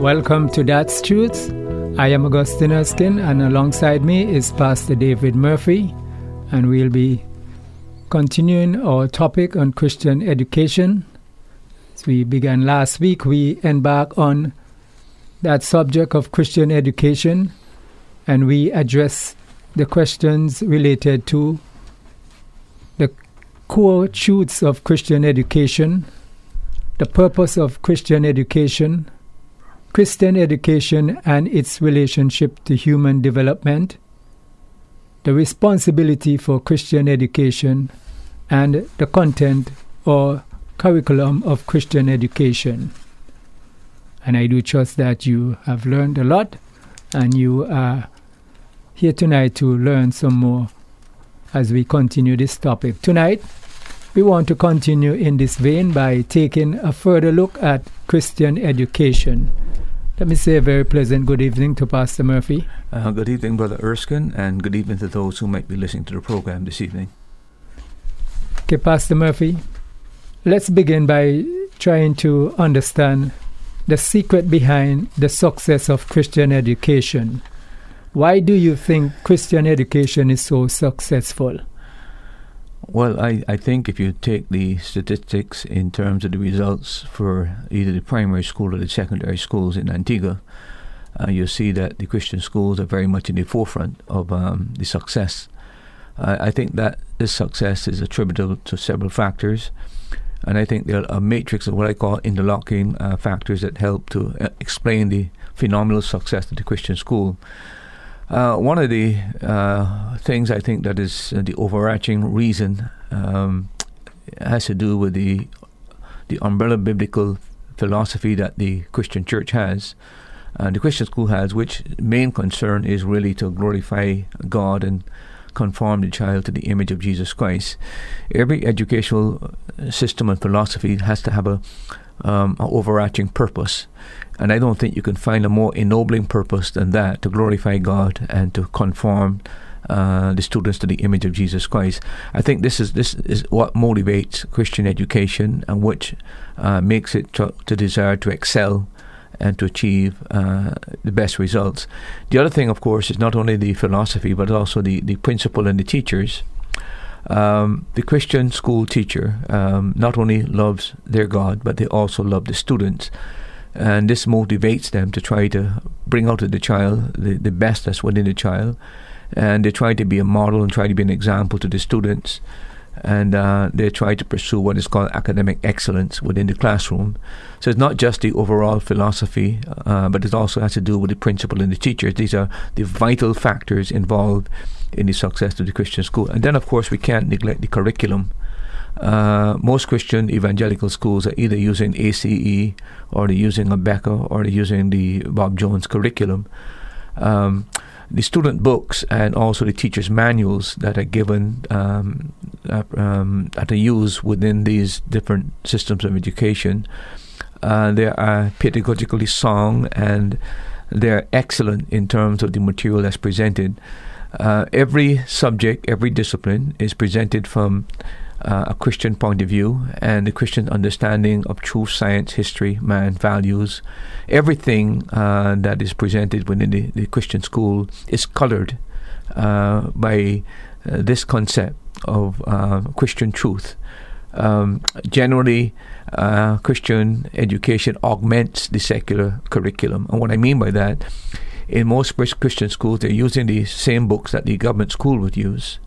Welcome to That's Truth. I am Augustine Erskine, and alongside me is Pastor David Murphy, and we'll be continuing our topic on Christian education. As we began last week, we embarked on that subject of Christian education, and we address the questions related to the core truths of Christian education, the purpose of Christian education and its relationship to human development, the responsibility for Christian education, and the content or curriculum of Christian education. And I do trust that you have learned a lot, and you are here tonight to learn some more as we continue this topic. Tonight, we want to continue in this vein by taking a further look at Christian education. Let me say a very pleasant good evening to Pastor Murphy. Good evening, Brother Erskine, and good evening to those who might be listening to the program this evening. Okay, Pastor Murphy, let's begin by trying to understand the secret behind the success of Christian education. Why do you think Christian education is so successful? Well, I think if you take the statistics in terms of the results for either the primary school or the secondary schools in Antigua, you'll see that the Christian schools are very much in the forefront of the success. I think that this success is attributable to several factors, and I think there are a matrix of what I call interlocking factors that help to explain the phenomenal success of the Christian school. One of the things I think that is the overarching reason has to do with the umbrella biblical philosophy that the Christian church has, the Christian school has, which main concern is really to glorify God and conform the child to the image of Jesus Christ. Every educational system and philosophy has to have an overarching purpose. And I don't think you can find a more ennobling purpose than that, to glorify God and to conform the students to the image of Jesus Christ. I think this is what motivates Christian education and which makes it to desire to excel and to achieve the best results. The other thing, of course, is not only the philosophy, but also the principal and the teachers. The Christian school teacher not only loves their God, but they also love the students. And this motivates them to try to bring out of the child the best that's within the child. And they try to be a model and try to be an example to the students. And they try to pursue what is called academic excellence within the classroom. So it's not just the overall philosophy, but it also has to do with the principal and the teachers. These are the vital factors involved in the success of the Christian school. And then, of course, we can't neglect the curriculum. Most Christian evangelical schools are either using ACE or they're using Abeka or they're using the Bob Jones curriculum. The student books and also the teacher's manuals that are given that are used within these different systems of education, they are pedagogically sound and they're excellent in terms of the material that's presented. Every subject, every discipline is presented from a Christian point of view and a Christian understanding of truth, science, history, man, values. Everything that is presented within the Christian school is colored by this concept of Christian truth. generally, Christian education augments the secular curriculum. And what I mean by that, in most Christian schools, they're using the same books that the government school would use.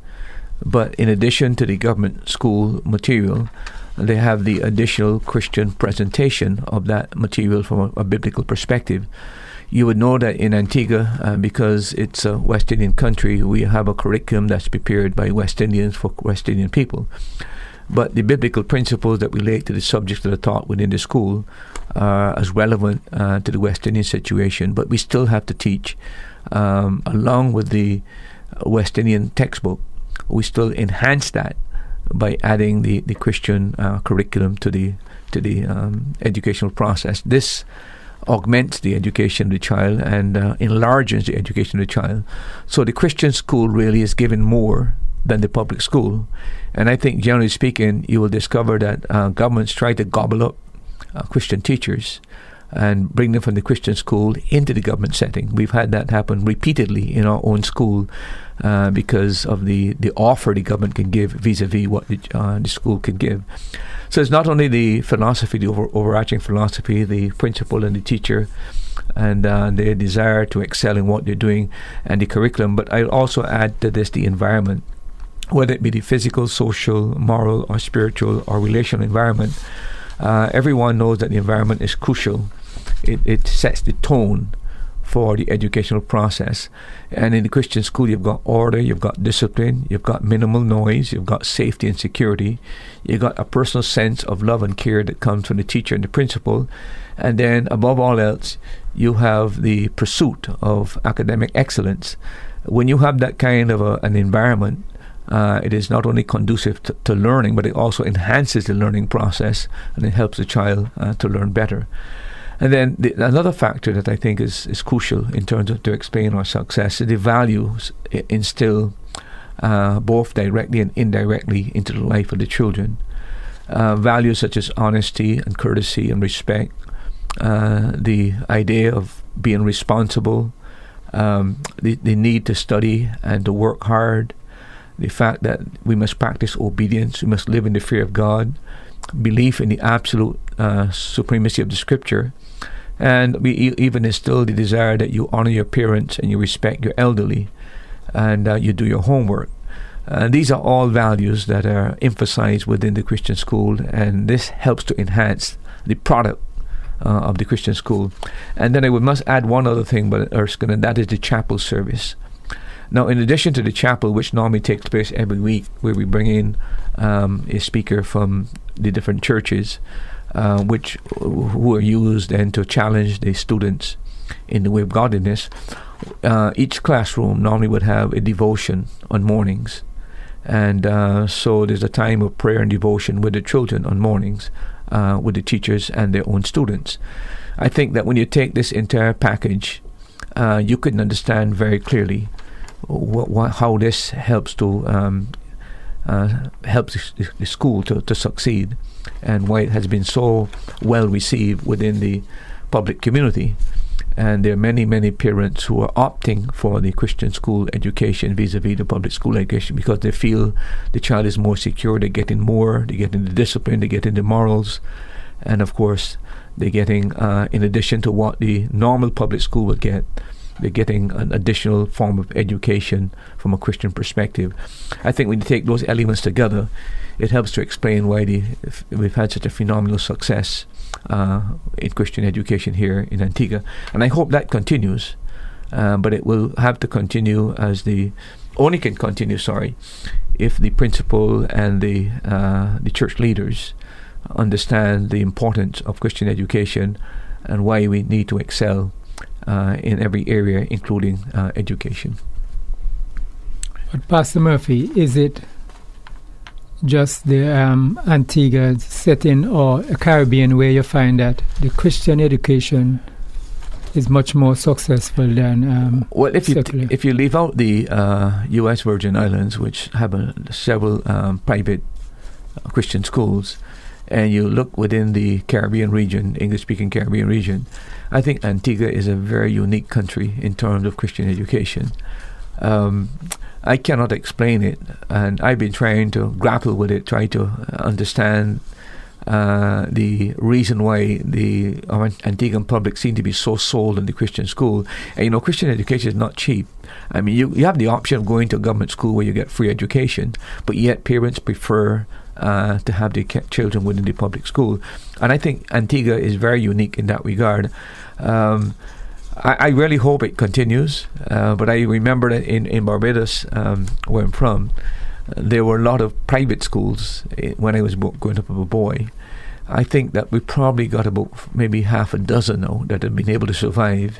But in addition to the government school material, they have the additional Christian presentation of that material from a biblical perspective. You would know that in Antigua, because it's a West Indian country, we have a curriculum that's prepared by West Indians for West Indian people. But the biblical principles that relate to the subjects that are taught within the school are as relevant to the West Indian situation. But we still have to teach, along with the West Indian textbook, we still enhance that by adding the Christian curriculum to the educational process. This augments the education of the child and enlarges the education of the child. So the Christian school really is given more than the public school. And I think, generally speaking, you will discover that governments try to gobble up Christian teachers and bring them from the Christian school into the government setting. We've had that happen repeatedly in our own school because of the offer the government can give vis-a-vis what the school can give. So it's not only the philosophy, the overarching philosophy, the principal and the teacher, and their desire to excel in what they're doing and the curriculum, but I'll also add to this the environment, whether it be the physical, social, moral, or spiritual, or relational environment. Everyone knows that the environment is crucial. It sets the tone for the educational process. And in the Christian school, you've got order, you've got discipline, you've got minimal noise, you've got safety and security, you've got a personal sense of love and care that comes from the teacher and the principal. And then, above all else, you have the pursuit of academic excellence. When you have that kind of an environment, it is not only conducive to learning, but it also enhances the learning process, and it helps the child to learn better. And then another factor that I think is crucial in terms of to explain our success is the values instilled both directly and indirectly into the life of the children. Values such as honesty and courtesy and respect, the idea of being responsible, the need to study and to work hard, the fact that we must practice obedience, we must live in the fear of God, belief in the absolute supremacy of the Scripture, and we even instill the desire that you honor your parents and you respect your elderly and you do your homework. These are all values that are emphasized within the Christian school, and this helps to enhance the product of the Christian school. And then I must add one other thing, but Erskine, and that is the chapel service. Now, in addition to the chapel, which normally takes place every week, where we bring in a speaker from the different churches, who are used then to challenge the students in the way of godliness, each classroom normally would have a devotion on mornings. And so there's a time of prayer and devotion with the children on mornings, with the teachers and their own students. I think that when you take this entire package, you can understand very clearly how this helps to helps the school to succeed, and why it has been so well received within the public community. And there are many, many parents who are opting for the Christian school education vis-a-vis the public school education because they feel the child is more secure, they're getting more, they're getting the discipline, they're getting the morals, and of course they're getting, in addition to what the normal public school would get, they're getting an additional form of education from a Christian perspective. I think when you take those elements together, it helps to explain why we've had such a phenomenal success in Christian education here in Antigua. And I hope that continues, but it will have to continue if the principal and the church leaders understand the importance of Christian education and why we need to excel in every area, including education. But Pastor Murphy, is it just the Antigua setting or a Caribbean where you find that the Christian education is much more successful than if you leave out the U.S. Virgin Islands, which have several private Christian schools, and you look within the Caribbean region, English-speaking Caribbean region, I think Antigua is a very unique country in terms of Christian education. I cannot explain it, and I've been trying to grapple with it, try to understand the reason why the Antiguan public seem to be so sold in the Christian school. And, you know, Christian education is not cheap. I mean, you have the option of going to a government school where you get free education, but yet parents prefer to have their children within the public school. And I think Antigua is very unique in that regard. I really hope it continues, but I remember that in Barbados, where I'm from, there were a lot of private schools when I was growing up as a boy. I think that we probably got about maybe half a dozen now that have been able to survive,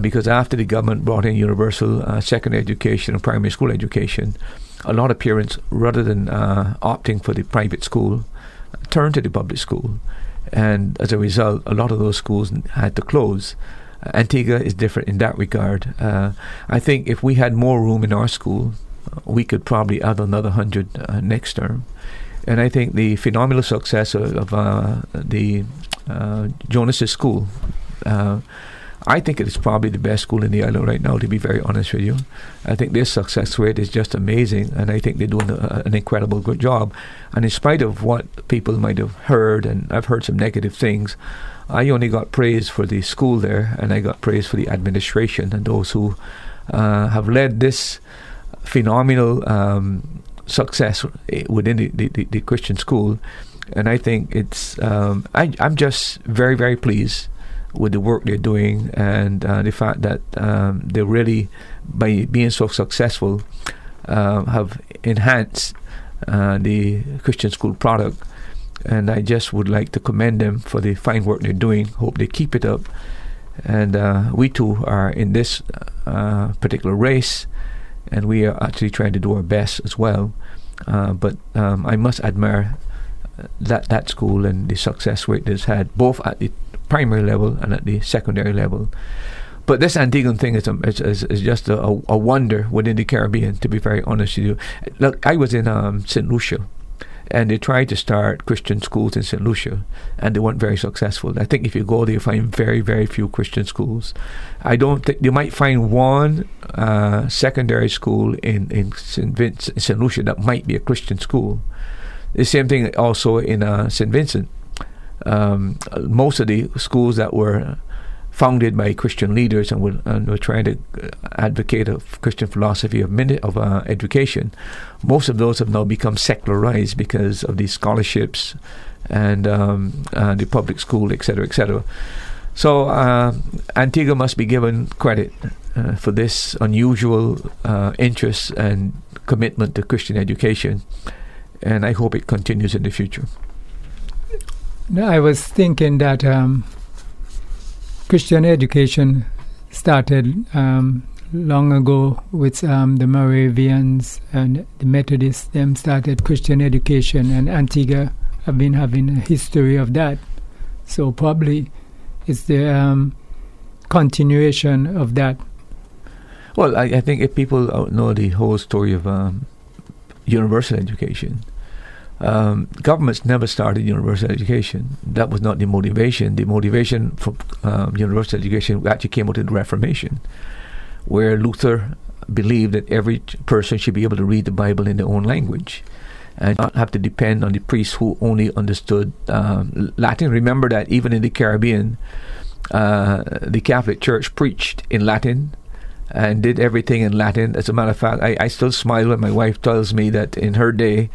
because after the government brought in universal secondary education and primary school education, a lot of parents, rather than opting for the private school, turned to the public school. And as a result, a lot of those schools had to close. Antigua is different in that regard. I think if we had more room in our school, we could probably add another 100 next term. And I think the phenomenal success of the Jonas' school, I think it is probably the best school in the island right now, to be very honest with you. I think their success rate is just amazing, and I think they're doing an incredible good job. And in spite of what people might have heard, and I've heard some negative things, I only got praise for the school there, and I got praise for the administration and those who have led this phenomenal success within the Christian school. And I think it's I'm just very, very pleased with the work they're doing, and the fact that they really, by being so successful, have enhanced the Christian school product. And I just would like to commend them for the fine work they're doing. Hope they keep it up. And we too are in this particular race, and we are actually trying to do our best as well. But I must admire that school and the success rate it's had, both at the primary level and at the secondary level. But this Antiguan thing is just a wonder within the Caribbean, to be very honest with you. Look, I was in St. Lucia, and they tried to start Christian schools in St. Lucia, and they weren't very successful. I think if you go there, you find very, very few Christian schools. I don't think you might find one secondary school in St. Lucia that might be a Christian school. The same thing also in St. Vincent. Most of the schools that were founded by Christian leaders and were trying to advocate a Christian philosophy of education, most of those have now become secularized because of the scholarships and the public school, etc., etc. So Antigua must be given credit for this unusual interest and commitment to Christian education, and I hope it continues in the future. No, I was thinking that Christian education started long ago with the Moravians and the Methodists. Them started Christian education, and Antigua have been having a history of that. So probably it's the continuation of that. Well, I think if people know the whole story of universal education, governments never started universal education. That was not the motivation. The motivation for universal education actually came out of the Reformation, where Luther believed that every person should be able to read the Bible in their own language and not have to depend on the priests who only understood Latin. Remember that even in the Caribbean, the Catholic Church preached in Latin and did everything in Latin. As a matter of fact, I still smile when my wife tells me that in her day,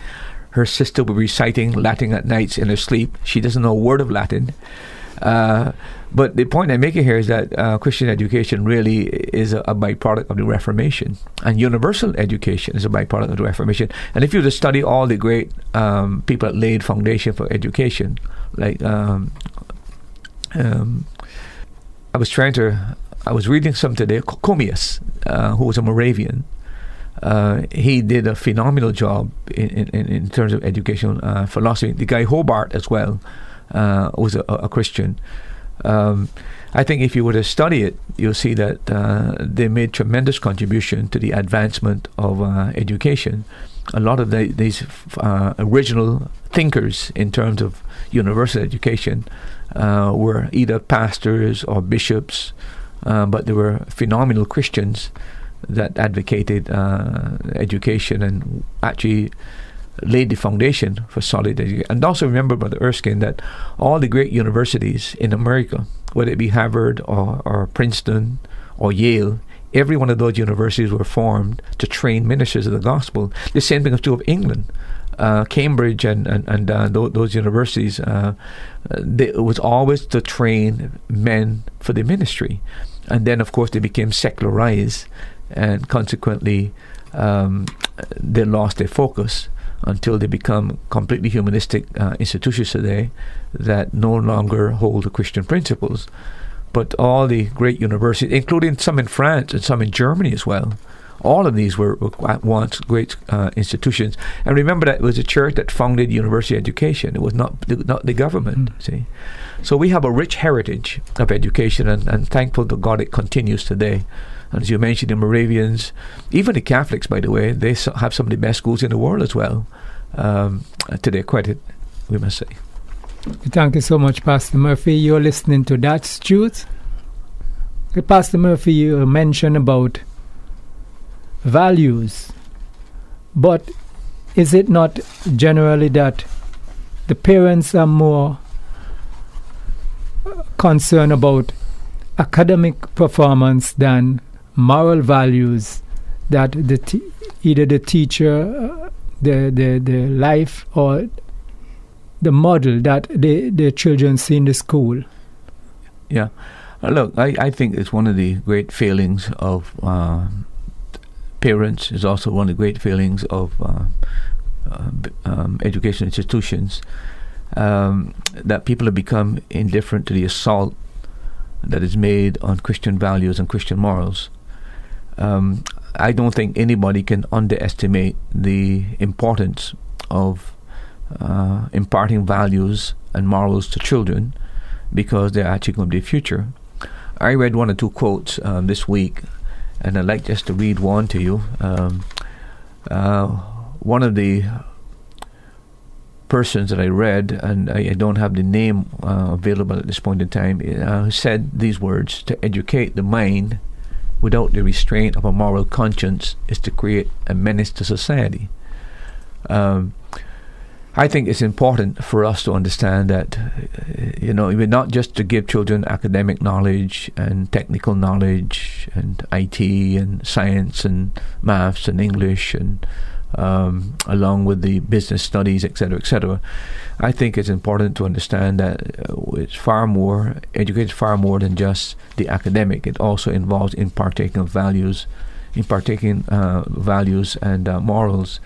her sister would be reciting Latin at nights in her sleep. She doesn't know a word of Latin. But the point I'm making here is that Christian education really is a byproduct of the Reformation. And universal education is a byproduct of the Reformation. And if you just study all the great people that laid foundation for education, like I was reading some today, Comius, who was a Moravian. He did a phenomenal job in terms of educational philosophy. The guy Hobart as well was a Christian. I think if you were to study it, you'll see that they made tremendous contribution to the advancement of education. A lot of these original thinkers in terms of universal education were either pastors or bishops, but they were phenomenal Christians that advocated education and actually laid the foundation for solid education. And also remember, Brother Erskine, that all the great universities in America, whether it be Harvard or Princeton or Yale, every one of those universities were formed to train ministers of the gospel. The same thing is true of England. Cambridge and those universities, it was always to train men for the ministry. And then, of course, they became secularized, and consequently, they lost their focus until they become completely humanistic institutions today that no longer hold the Christian principles. But all the great universities, including some in France and some in Germany as well, all of these were at once great institutions. And remember that it was the church that founded university education. It was not the government, see. So we have a rich heritage of education, and thankful to God it continues today. And as you mentioned, the Moravians, even the Catholics, by the way, they have some of the best schools in the world as well, to their credit, we must say. Thank you so much, Pastor Murphy. You're listening to That's Truth. Pastor Murphy, you mentioned about values, but is it not generally that the parents are more concerned about academic performance than moral values that either the teacher, the life, or the model that the children see in the school? Yeah. Look, I think it's one of the great failings of parents. Is also one of the great failings of educational institutions, that people have become indifferent to the assault that is made on Christian values and Christian morals. I don't think anybody can underestimate the importance of imparting values and morals to children, because they're actually going to be the future. I read one or two quotes this week, and I'd like just to read one to you. One of the persons that I read, and I don't have the name available at this point in time, said these words: "To educate the mind without the restraint of a moral conscience is to create a menace to society." I think it's important for us to understand that, we're not just to give children academic knowledge and technical knowledge and IT and science and maths and English and along with the business studies, etc., etc. I think it's important to understand that education is far more than just the academic. It also involves in partaking values and morals.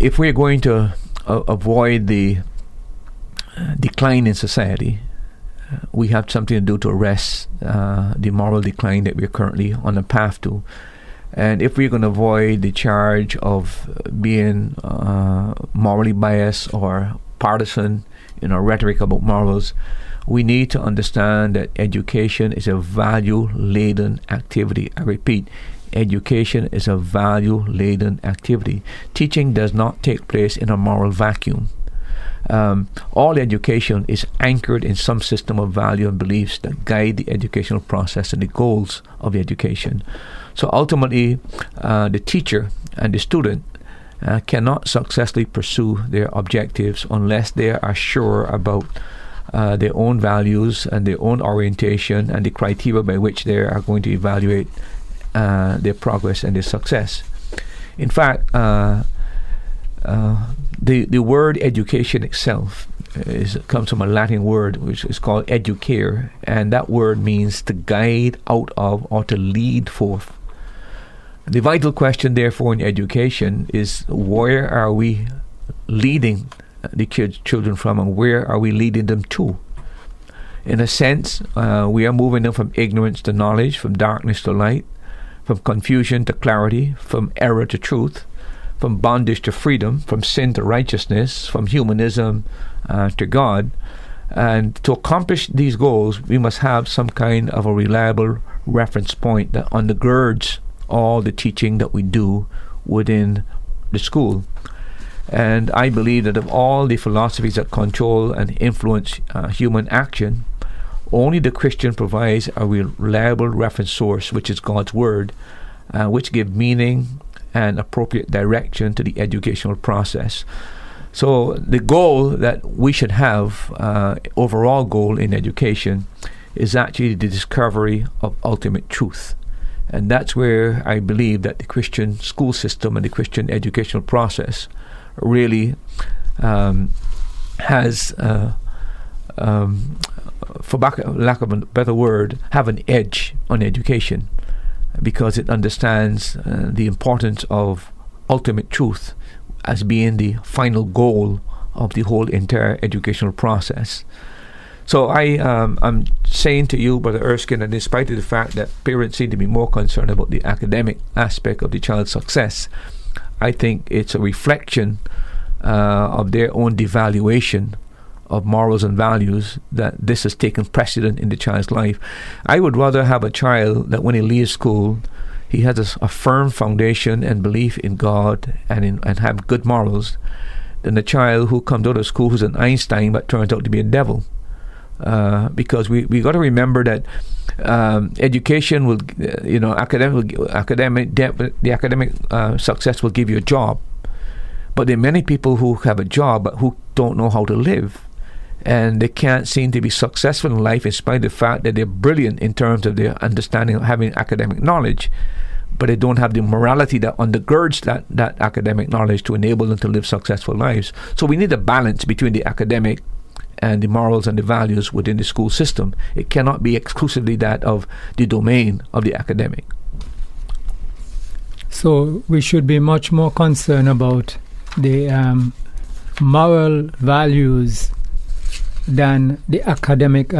If we're going to avoid the decline in society, we have something to do to arrest the moral decline that we're currently on a path to. And if we're going to avoid the charge of being morally biased or partisan in our rhetoric about morals, we need to understand that education is a value-laden activity. I repeat, education is a value-laden activity. Teaching does not take place in a moral vacuum. All education is anchored in some system of value and beliefs that guide the educational process and the goals of the education. So ultimately, the teacher and the student cannot successfully pursue their objectives unless they are sure about their own values and their own orientation and the criteria by which they are going to evaluate their progress and their success. In fact, the word education itself comes from a Latin word which is called educare, and that word means to guide out of or to lead forth. The vital question, therefore, in education is where are we leading the children from, and where are we leading them to? In a sense, we are moving them from ignorance to knowledge, from darkness to light, from confusion to clarity, from error to truth, from bondage to freedom, from sin to righteousness, from humanism to God. And to accomplish these goals, we must have some kind of a reliable reference point that undergirds all the teaching that we do within the school. And I believe that of all the philosophies that control and influence human action, Only the Christian provides a reliable reference source, which is God's Word, which give meaning and appropriate direction to the educational process. So the goal that we should have, overall goal in education, is actually the discovery of ultimate truth. And that's where I believe that the Christian school system and the Christian educational process really has, for lack of a better word, have an edge on education, because it understands the importance of ultimate truth as being the final goal of the whole entire educational process. So I'm saying to you, Brother Erskine, that in spite of the fact that parents seem to be more concerned about the academic aspect of the child's success, I think it's a reflection of their own devaluation of morals and values that this has taken precedent in the child's life. I would rather have a child that when he leaves school, he has a firm foundation and belief in God and have good morals, than a child who comes out of school who's an Einstein but turns out to be a devil. Because we got to remember that education will, academic success will give you a job, but there are many people who have a job but who don't know how to live, and they can't seem to be successful in life in spite of the fact that they're brilliant in terms of their understanding of having academic knowledge, but they don't have the morality that undergirds that academic knowledge to enable them to live successful lives. So we need a balance between the academic and the morals and the values within the school system. It cannot be exclusively that of the domain of the academic. So we should be much more concerned about the moral values than the academic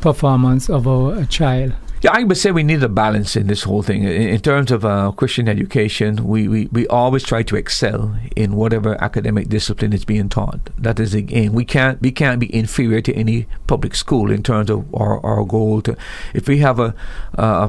performance of our child. Yeah, I would say we need a balance in this whole thing. In terms of Christian education, we always try to excel in whatever academic discipline is being taught. That is the aim. We can't be inferior to any public school in terms of our goal. If we have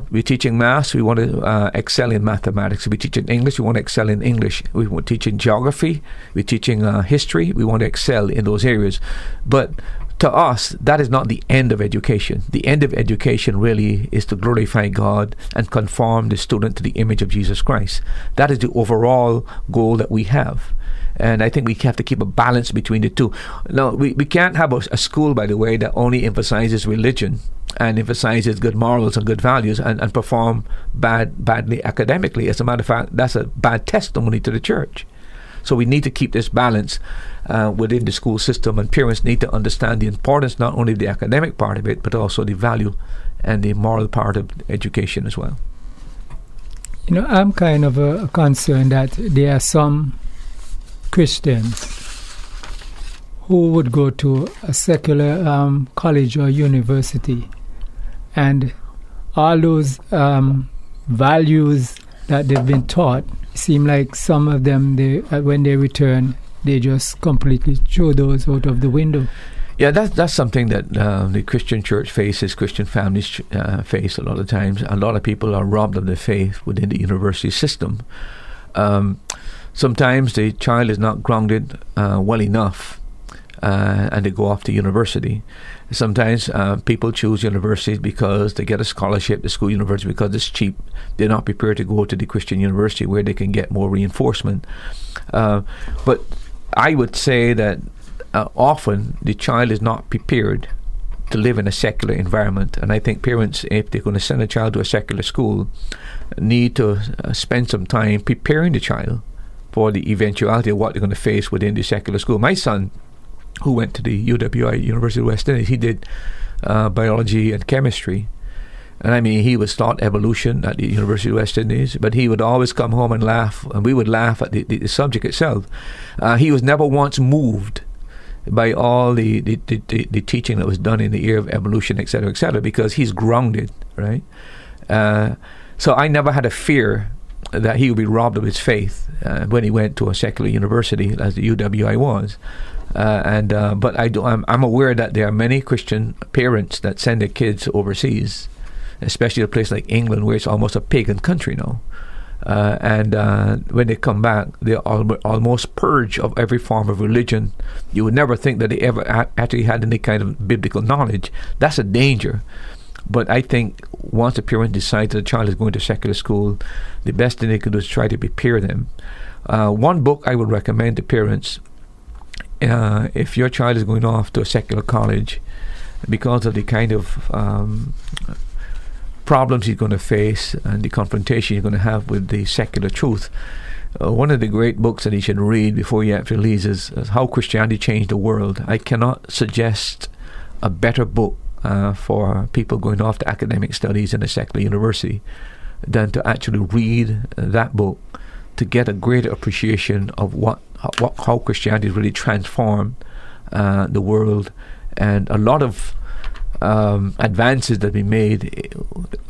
we're teaching maths, we want to excel in mathematics. If we're teaching English, we want to excel in English. If we're teaching geography, we're teaching history, we want to excel in those areas. But to us, that is not the end of education. The end of education really is to glorify God and conform the student to the image of Jesus Christ. That is the overall goal that we have. And I think we have to keep a balance between the two. Now, we can't have a school, by the way, that only emphasizes religion and emphasizes good morals and good values and perform badly academically. As a matter of fact, that's a bad testimony to the church. So we need to keep this balance within the school system, and parents need to understand the importance not only of the academic part of it, but also the value and the moral part of education as well. You know, I'm kind of concerned that there are some Christians who would go to a secular college or university, and all those values that they've been taught, seem like some of them, when they return, they just completely throw those out of the window. Yeah, that's something that the Christian church faces, Christian families face a lot of times. A lot of people are robbed of their faith within the university system. Sometimes the child is not grounded well enough, and they go off to university. Sometimes people choose universities because they get a scholarship, the school university, because it's cheap. They're not prepared to go to the Christian university where they can get more reinforcement. But I would say that often the child is not prepared to live in a secular environment. And I think parents, if they're going to send a child to a secular school, need to spend some time preparing the child for the eventuality of what they're going to face within the secular school. My son, who went to the UWI, University of West Indies, he did biology and chemistry. And I mean, he was taught evolution at the University of West Indies, but he would always come home and laugh, and we would laugh at the subject itself. He was never once moved by all the teaching that was done in the area of evolution, et cetera, because he's grounded, right? So I never had a fear that he would be robbed of his faith when he went to a secular university, as the UWI was. But I'm aware that there are many Christian parents that send their kids overseas, especially a place like England, where it's almost a pagan country now, And when they come back, they're almost purged of every form of religion. You would never think that they ever actually had any kind of biblical knowledge. That's a danger. But I think once a parent decides that a child is going to secular school, the best thing they could do is try to prepare them. One book I would recommend to parents, if your child is going off to a secular college, because of the kind of problems he's going to face and the confrontation he's going to have with the secular truth, one of the great books that he should read before he actually leaves is How Christianity Changed the World. I cannot suggest a better book for people going off to academic studies in a secular university than to actually read that book, to get a greater appreciation of how Christianity really transformed the world, and a lot of advances that we made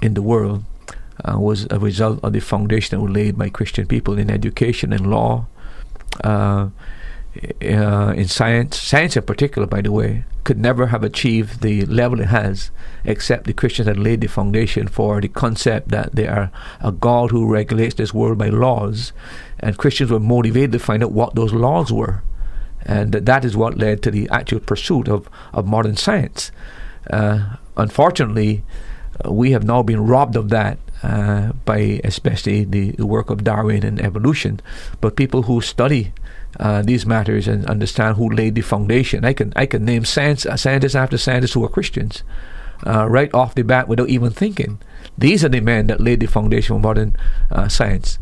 in the world was a result of the foundation that was laid by Christian people in education and law, in science. Science in particular, by the way, could never have achieved the level it has except the Christians had laid the foundation for the concept that they are a God who regulates this world by laws, and Christians were motivated to find out what those laws were, and that is what led to the actual pursuit of modern science. Unfortunately, we have now been robbed of that by especially the work of Darwin and evolution. But people who study these matters and understand who laid the foundation, I can name scientists after scientists who are Christians right off the bat without even thinking. These are the men that laid the foundation for modern science.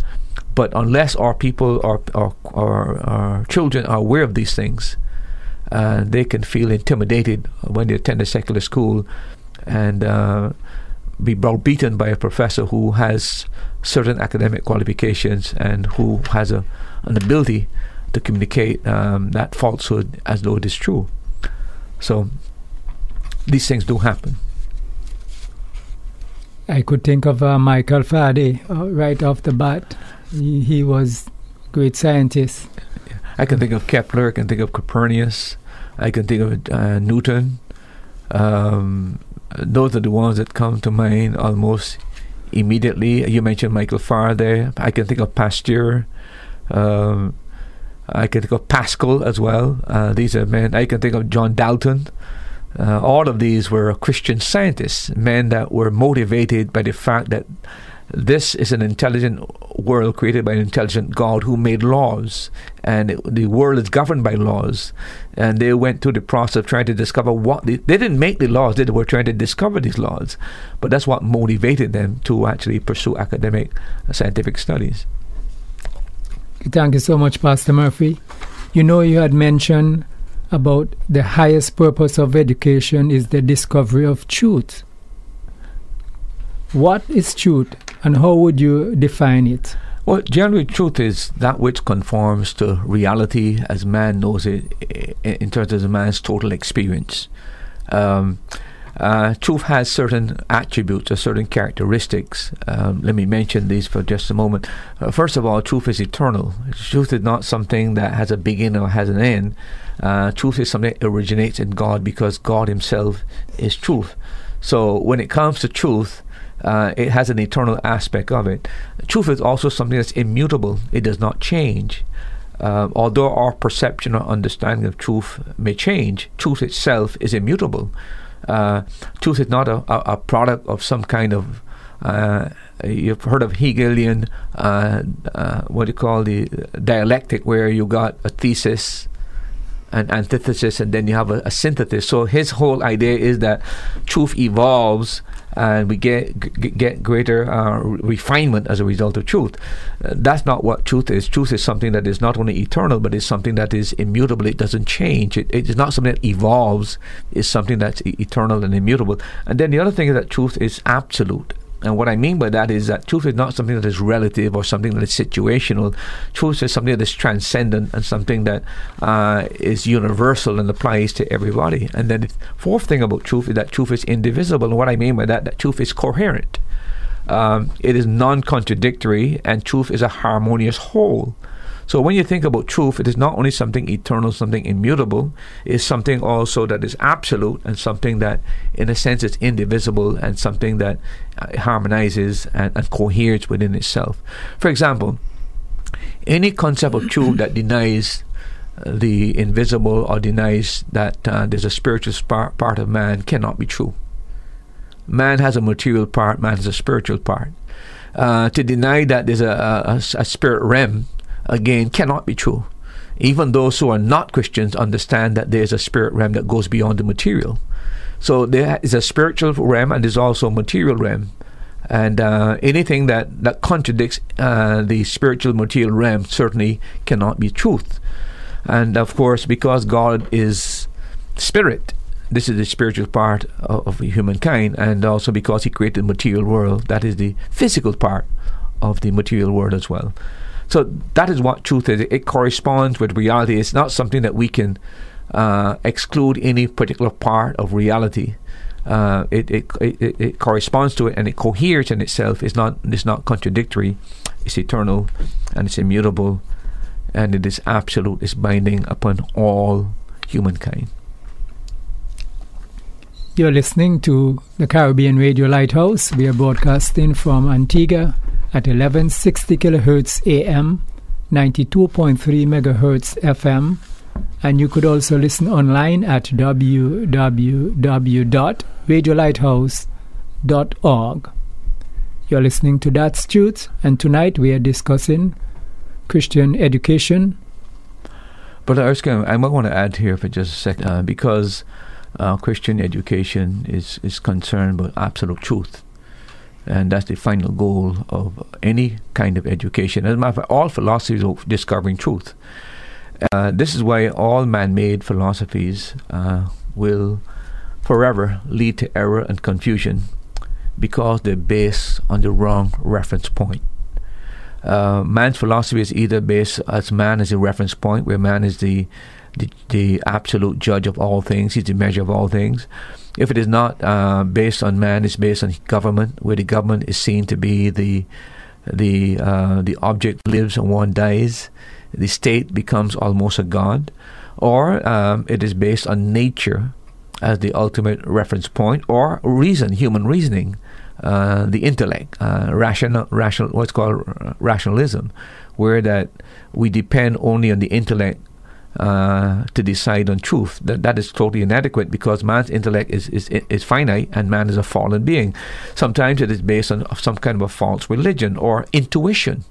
But unless our people or our children are aware of these things, they can feel intimidated when they attend a secular school and be browbeaten by a professor who has certain academic qualifications and who has an ability to communicate that falsehood as though it is true. So these things do happen. I could think of Michael Faraday right off the bat. He was a great scientist. I can think of Kepler, I can think of Copernicus, I can think of Newton. Those are the ones that come to mind almost immediately. You mentioned Michael Faraday. I can think of Pasteur. I can think of Pascal as well. These are men. I can think of John Dalton. All of these were Christian scientists, men that were motivated by the fact that this is an intelligent world created by an intelligent God who made laws, and the world is governed by laws. And they went through the process of trying to discover what they didn't make the laws, they were trying to discover these laws. But that's what motivated them to actually pursue academic scientific studies. Thank you so much, Pastor Murphy. You know, you had mentioned about the highest purpose of education is the discovery of truth. What is truth, and how would you define it? Well, generally, truth is that which conforms to reality as man knows it in terms of man's total experience. Truth has certain attributes or certain characteristics. Let me mention these for just a moment. First of all, truth is eternal. Truth is not something that has a beginning or has an end. Truth is something that originates in God, because God himself is truth. So when it comes to truth, it has an eternal aspect of it. Truth is also something that's immutable. It does not change. Although our perception or understanding of truth may change, truth itself is immutable. Truth is not a product of some kind of, you've heard of Hegelian, what do you call the dialectic, where you got a thesis, an antithesis, and then you have a synthesis. So his whole idea is that truth evolves, and we get greater refinement as a result of truth. That's not what truth is. Truth is something that is not only eternal, but it's something that is immutable. It doesn't change. It is not something that evolves. It's something that's eternal and immutable. And then the other thing is that truth is absolute. And what I mean by that is that truth is not something that is relative or something that is situational. Truth is something that is transcendent and something that is universal and applies to everybody. And then the fourth thing about truth is that truth is indivisible. And what I mean by that truth is coherent. It is non-contradictory, and truth is a harmonious whole. So when you think about truth, it is not only something eternal, something immutable, it's something also that is absolute and something that, in a sense, is indivisible and something that harmonizes and coheres within itself. For example, any concept of truth that denies the invisible or denies that there's a spiritual part of man cannot be true. Man has a material part, man has a spiritual part. To deny that there's a spirit realm, again, cannot be true. Even those who are not Christians understand that there's a spirit realm that goes beyond the material. So there is a spiritual realm and there's also a material realm. And anything that contradicts the spiritual material realm certainly cannot be truth. And of course, because God is spirit, this is the spiritual part of humankind, and also because he created the material world, that is the physical part of the material world as well. So that is what truth is. It corresponds with reality. It's not something that we can exclude any particular part of reality. It corresponds to it, and it coheres in itself. It's not contradictory. It's eternal, and it's immutable, and it is absolute. It's binding upon all humankind. You're listening to the Caribbean Radio Lighthouse. We are broadcasting from Antigua at 1160 kHz AM, 92.3 MHz FM, and you could also listen online at www.radiolighthouse.org. You're listening to That's Truth, and tonight we are discussing Christian education. But Erskine, I might want to add here for just a second, because Christian education is concerned with absolute truth, and that's the final goal of any kind of education. As a matter of fact, all philosophies are discovering truth. This is why all man-made philosophies will forever lead to error and confusion, because they're based on the wrong reference point. Man's philosophy is either based as man as a reference point, where man is the absolute judge of all things, he's the measure of all things. If it is not based on man, it's based on government, where the government is seen to be the object lives and one dies. The state becomes almost a god. Or it is based on nature as the ultimate reference point, or reason, human reasoning, the intellect, rational, what's called rationalism, where that we depend only on the intellect to decide on truth. That is totally inadequate, because man's intellect is finite and man is a fallen being. Sometimes it is based on some kind of a false religion or intuition.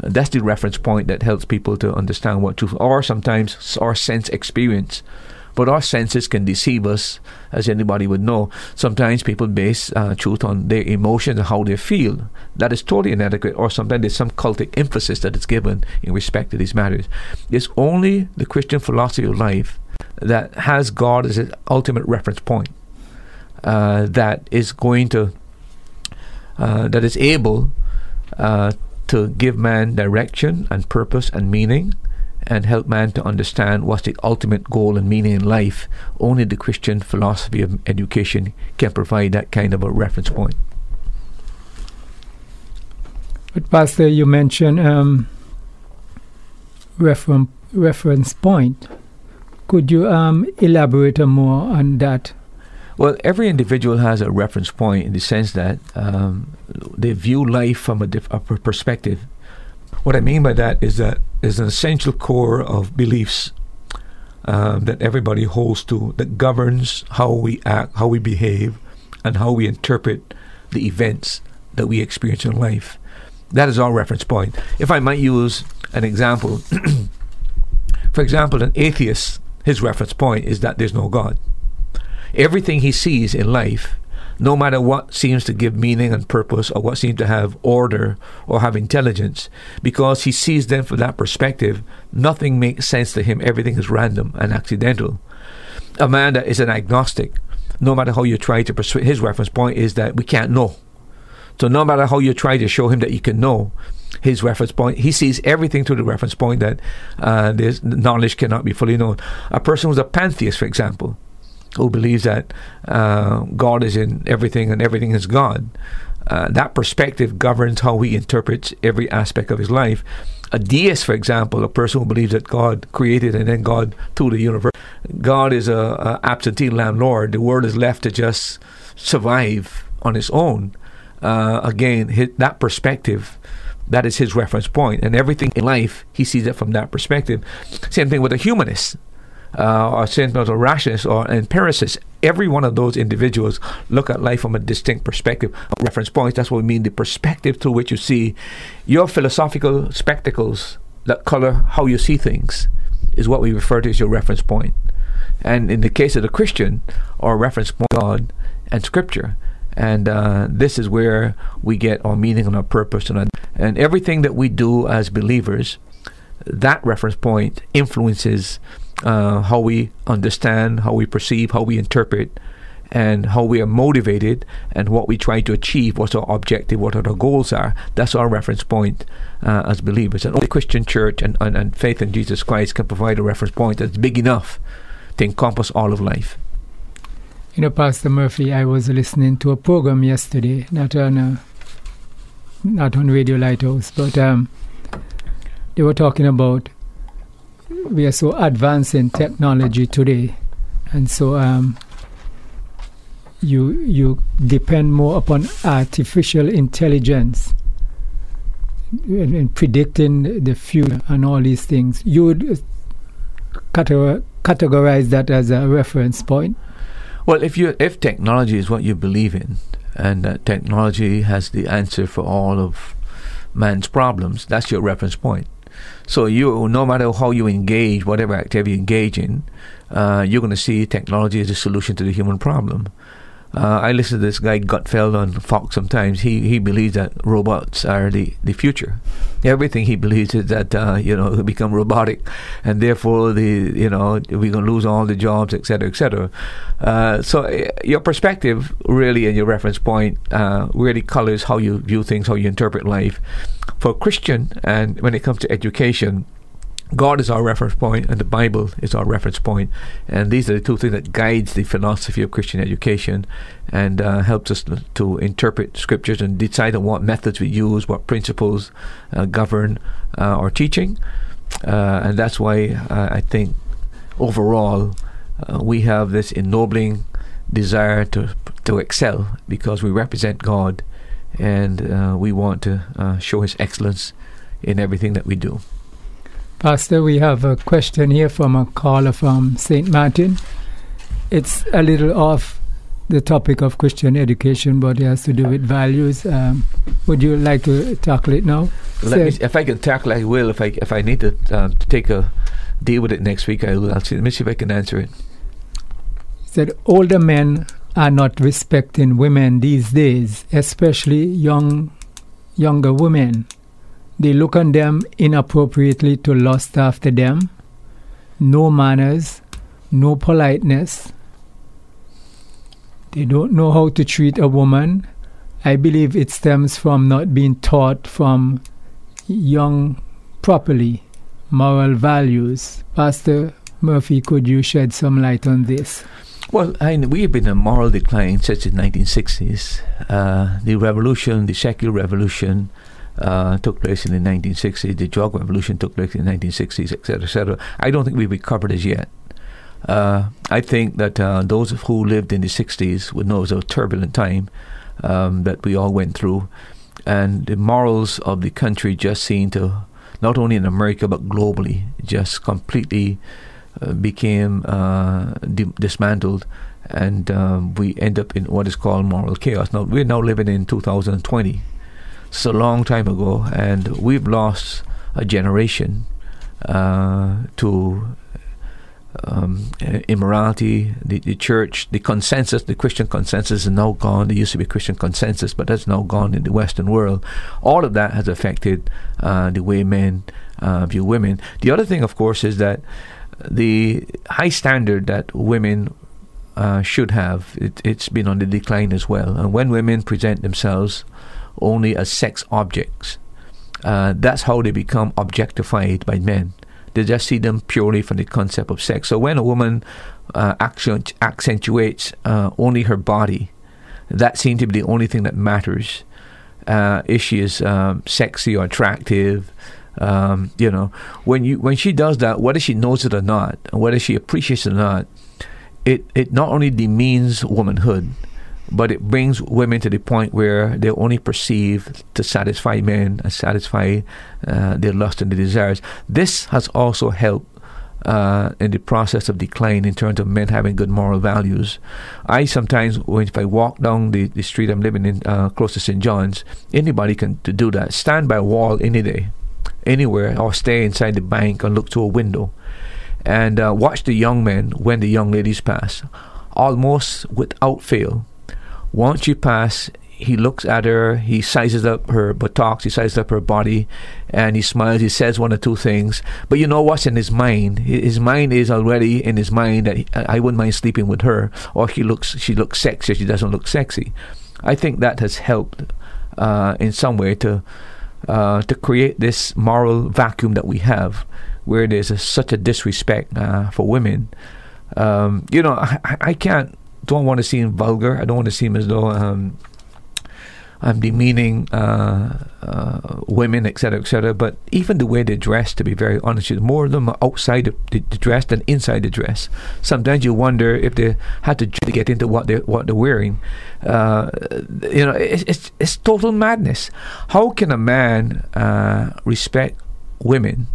That's the reference point that helps people to understand what truth, or sometimes our sense experience. But our senses can deceive us, as anybody would know. Sometimes people base truth on their emotions and how they feel. That is totally inadequate, or sometimes there's some cultic emphasis that is given in respect to these matters. It's only the Christian philosophy of life that has God as its ultimate reference point, that is able to give man direction and purpose and meaning, and help man to understand what's the ultimate goal and meaning in life. Only the Christian philosophy of education can provide that kind of a reference point. But Pastor, you mentioned reference point. Could you elaborate more on that? Well, every individual has a reference point in the sense that they view life from a perspective. What I mean by that is that there's an essential core of beliefs that everybody holds to, that governs how we act, how we behave, and how we interpret the events that we experience in life. That is our reference point. If I might use an example, for example, an atheist, his reference point is that there's no God. Everything he sees in life, no matter what seems to give meaning and purpose, or what seems to have order or have intelligence, because he sees them from that perspective, nothing makes sense to him. Everything is random and accidental. A man that is an agnostic, no matter how you try to persuade, his reference point is that we can't know. So no matter how you try to show him that you can know, his reference point, he sees everything through the reference point that this knowledge cannot be fully known. A person who's a pantheist, for example, who believes that God is in everything and everything is God, That perspective governs how he interprets every aspect of his life. A deist, for example, a person who believes that God created and then God through the universe. God is an absentee landlord. The world is left to just survive on its own. Again, that perspective, that is his reference point. And everything in life, he sees it from that perspective. Same thing with a humanist. Or sentiment or rationalist or empiricist. Every one of those individuals look at life from a distinct perspective, reference points. That's what we mean, the perspective through which you see your philosophical spectacles that color how you see things is what we refer to as your reference point. And in the case of the Christian, our reference point is God and Scripture. And this is where we get our meaning and our purpose. And everything that we do as believers, that reference point influences how we understand, how we perceive, how we interpret, and how we are motivated, and what we try to achieve, what our objective, what our goals are. That's our reference point as believers. And only the Christian church and faith in Jesus Christ can provide a reference point that's big enough to encompass all of life. You know, Pastor Murphy, I was listening to a program yesterday, not on Radio Lighthouse, but they were talking about we are so advanced in technology today, and so you depend more upon artificial intelligence in predicting the future and all these things. You would categorize that as a reference point? Well, if technology is what you believe in, and that technology has the answer for all of man's problems, that's your reference point. So you, no matter how you engage, whatever activity you engage in, you're going to see technology as a solution to the human problem. I listen to this guy Gutfeld on Fox sometimes. He believes that robots are the future. Everything he believes is that it'll become robotic, and therefore we're going to lose all the jobs, etc., etc. So your perspective really and your reference point really colors how you view things, how you interpret life. For a Christian, and when it comes to education, God is our reference point, and the Bible is our reference point. And these are the two things that guides the philosophy of Christian education and helps us to interpret scriptures and decide on what methods we use, what principles govern our teaching. And that's why I think overall we have this ennobling desire to excel, because we represent God and we want to show His excellence in everything that we do. Pastor, we have a question here from a caller from St. Martin. It's a little off the topic of Christian education, but it has to do with values. Would you like to tackle it now? If I can tackle it, I will. If I need to take a deal with it next week, I will. Let me see if I can answer it. He said, older men are not respecting women these days, especially younger women. They look on them inappropriately to lust after them. No manners, no politeness. They don't know how to treat a woman. I believe it stems from not being taught from young properly, moral values. Pastor Murphy, could you shed some light on this? Well, we have been in a moral decline since the 1960s. The revolution, the secular revolution, took place in the 1960s. The drug revolution took place in the 1960s, etc., etc. I don't think we've recovered as yet. I think that those who lived in the 60s would know it was a turbulent time that we all went through, and the morals of the country just seemed to, not only in America but globally, just completely became dismantled, and we end up in what is called moral chaos. Now we're now living in 2020. It's a long time ago, and we've lost a generation to immorality. The church, the consensus, the Christian consensus is now gone. There used to be Christian consensus, but that's now gone in the Western world. All of that has affected the way men view women. The other thing, of course, is that the high standard that women should have, it's been on the decline as well. And when women present themselves only as sex objects, that's how they become objectified by men. They just see them purely from the concept of sex. So when a woman accentuates only her body, that seems to be the only thing that matters, is she sexy or attractive? You know, when she does that, whether she knows it or not, whether she appreciates it or not, it not only demeans womanhood, but it brings women to the point where they only perceive to satisfy men and satisfy their lust and their desires. This has also helped in the process of decline in terms of men having good moral values. I sometimes, if I walk down the street I'm living in, close to St. John's, anybody can do that. Stand by a wall any day, anywhere, or stay inside the bank and look to a window and watch the young men when the young ladies pass. Almost without fail, once you pass, he looks at her, he sizes up her buttocks, he sizes up her body, and he smiles, he says one or two things. But you know what's in his mind? His mind is already in his mind that I wouldn't mind sleeping with her, or she looks sexy, or she doesn't look sexy. I think that has helped in some way to create this moral vacuum that we have, where there's such a disrespect for women. You know, I don't want to seem vulgar. I don't want to seem as though I'm demeaning women, etc., etc. But even the way they dress, to be very honest, more of them are outside the dress than inside the dress. Sometimes you wonder if they had to get into what they're wearing. You know, it's total madness. How can a man respect women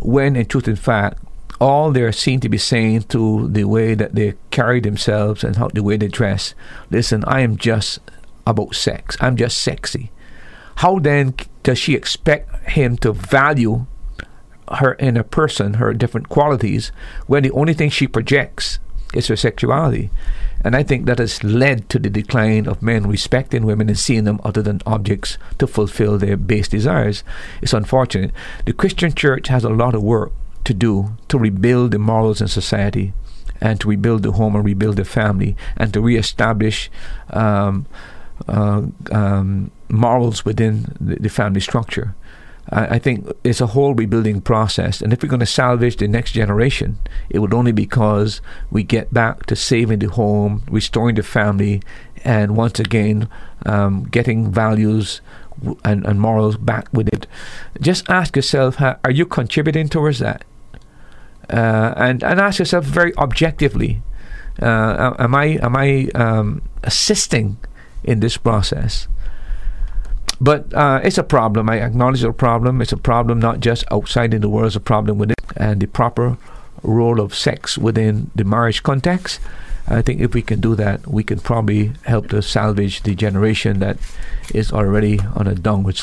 when, in truth and fact, all they're seen to be saying to the way that they carry themselves and the way they dress? Listen, I am just about sex. I'm just sexy. How then does she expect him to value her in a person, her different qualities, when the only thing she projects is her sexuality? And I think that has led to the decline of men respecting women and seeing them other than objects to fulfill their base desires. It's unfortunate. The Christian church has a lot of work to do to rebuild the morals in society, and to rebuild the home and rebuild the family, and to reestablish morals within the family structure. I think it's a whole rebuilding process, and if we're going to salvage the next generation, it would only because we get back to saving the home, restoring the family, and once again getting values and morals back with it. Just ask yourself, are you contributing towards that? And ask yourself very objectively, am I assisting in this process? But it's a problem. I acknowledge it's a problem. It's a problem not just outside in the world. It's a problem within, and the proper role of sex within the marriage context. I think if we can do that, we can probably help to salvage the generation that is already on a downward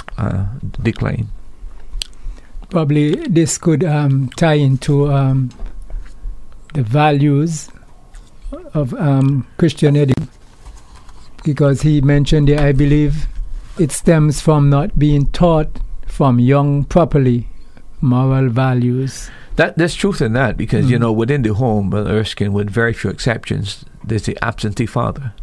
decline. Probably this could tie into the values of Christianity, because he mentioned that I believe it stems from not being taught from young properly moral values. There's truth in that, because you know, within the home, Brother Erskine, with very few exceptions, there's the absentee father.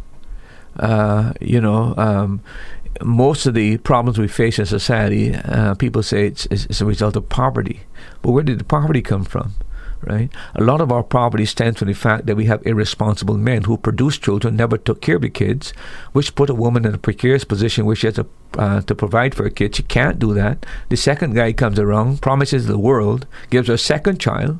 Most of the problems we face in society, people say it's a result of poverty. But where did the poverty come from, right? A lot of our poverty stems from the fact that we have irresponsible men who produced children, never took care of the kids, which put a woman in a precarious position where she has to provide for her kids. She can't do that. The second guy comes around, promises the world, gives her a second child.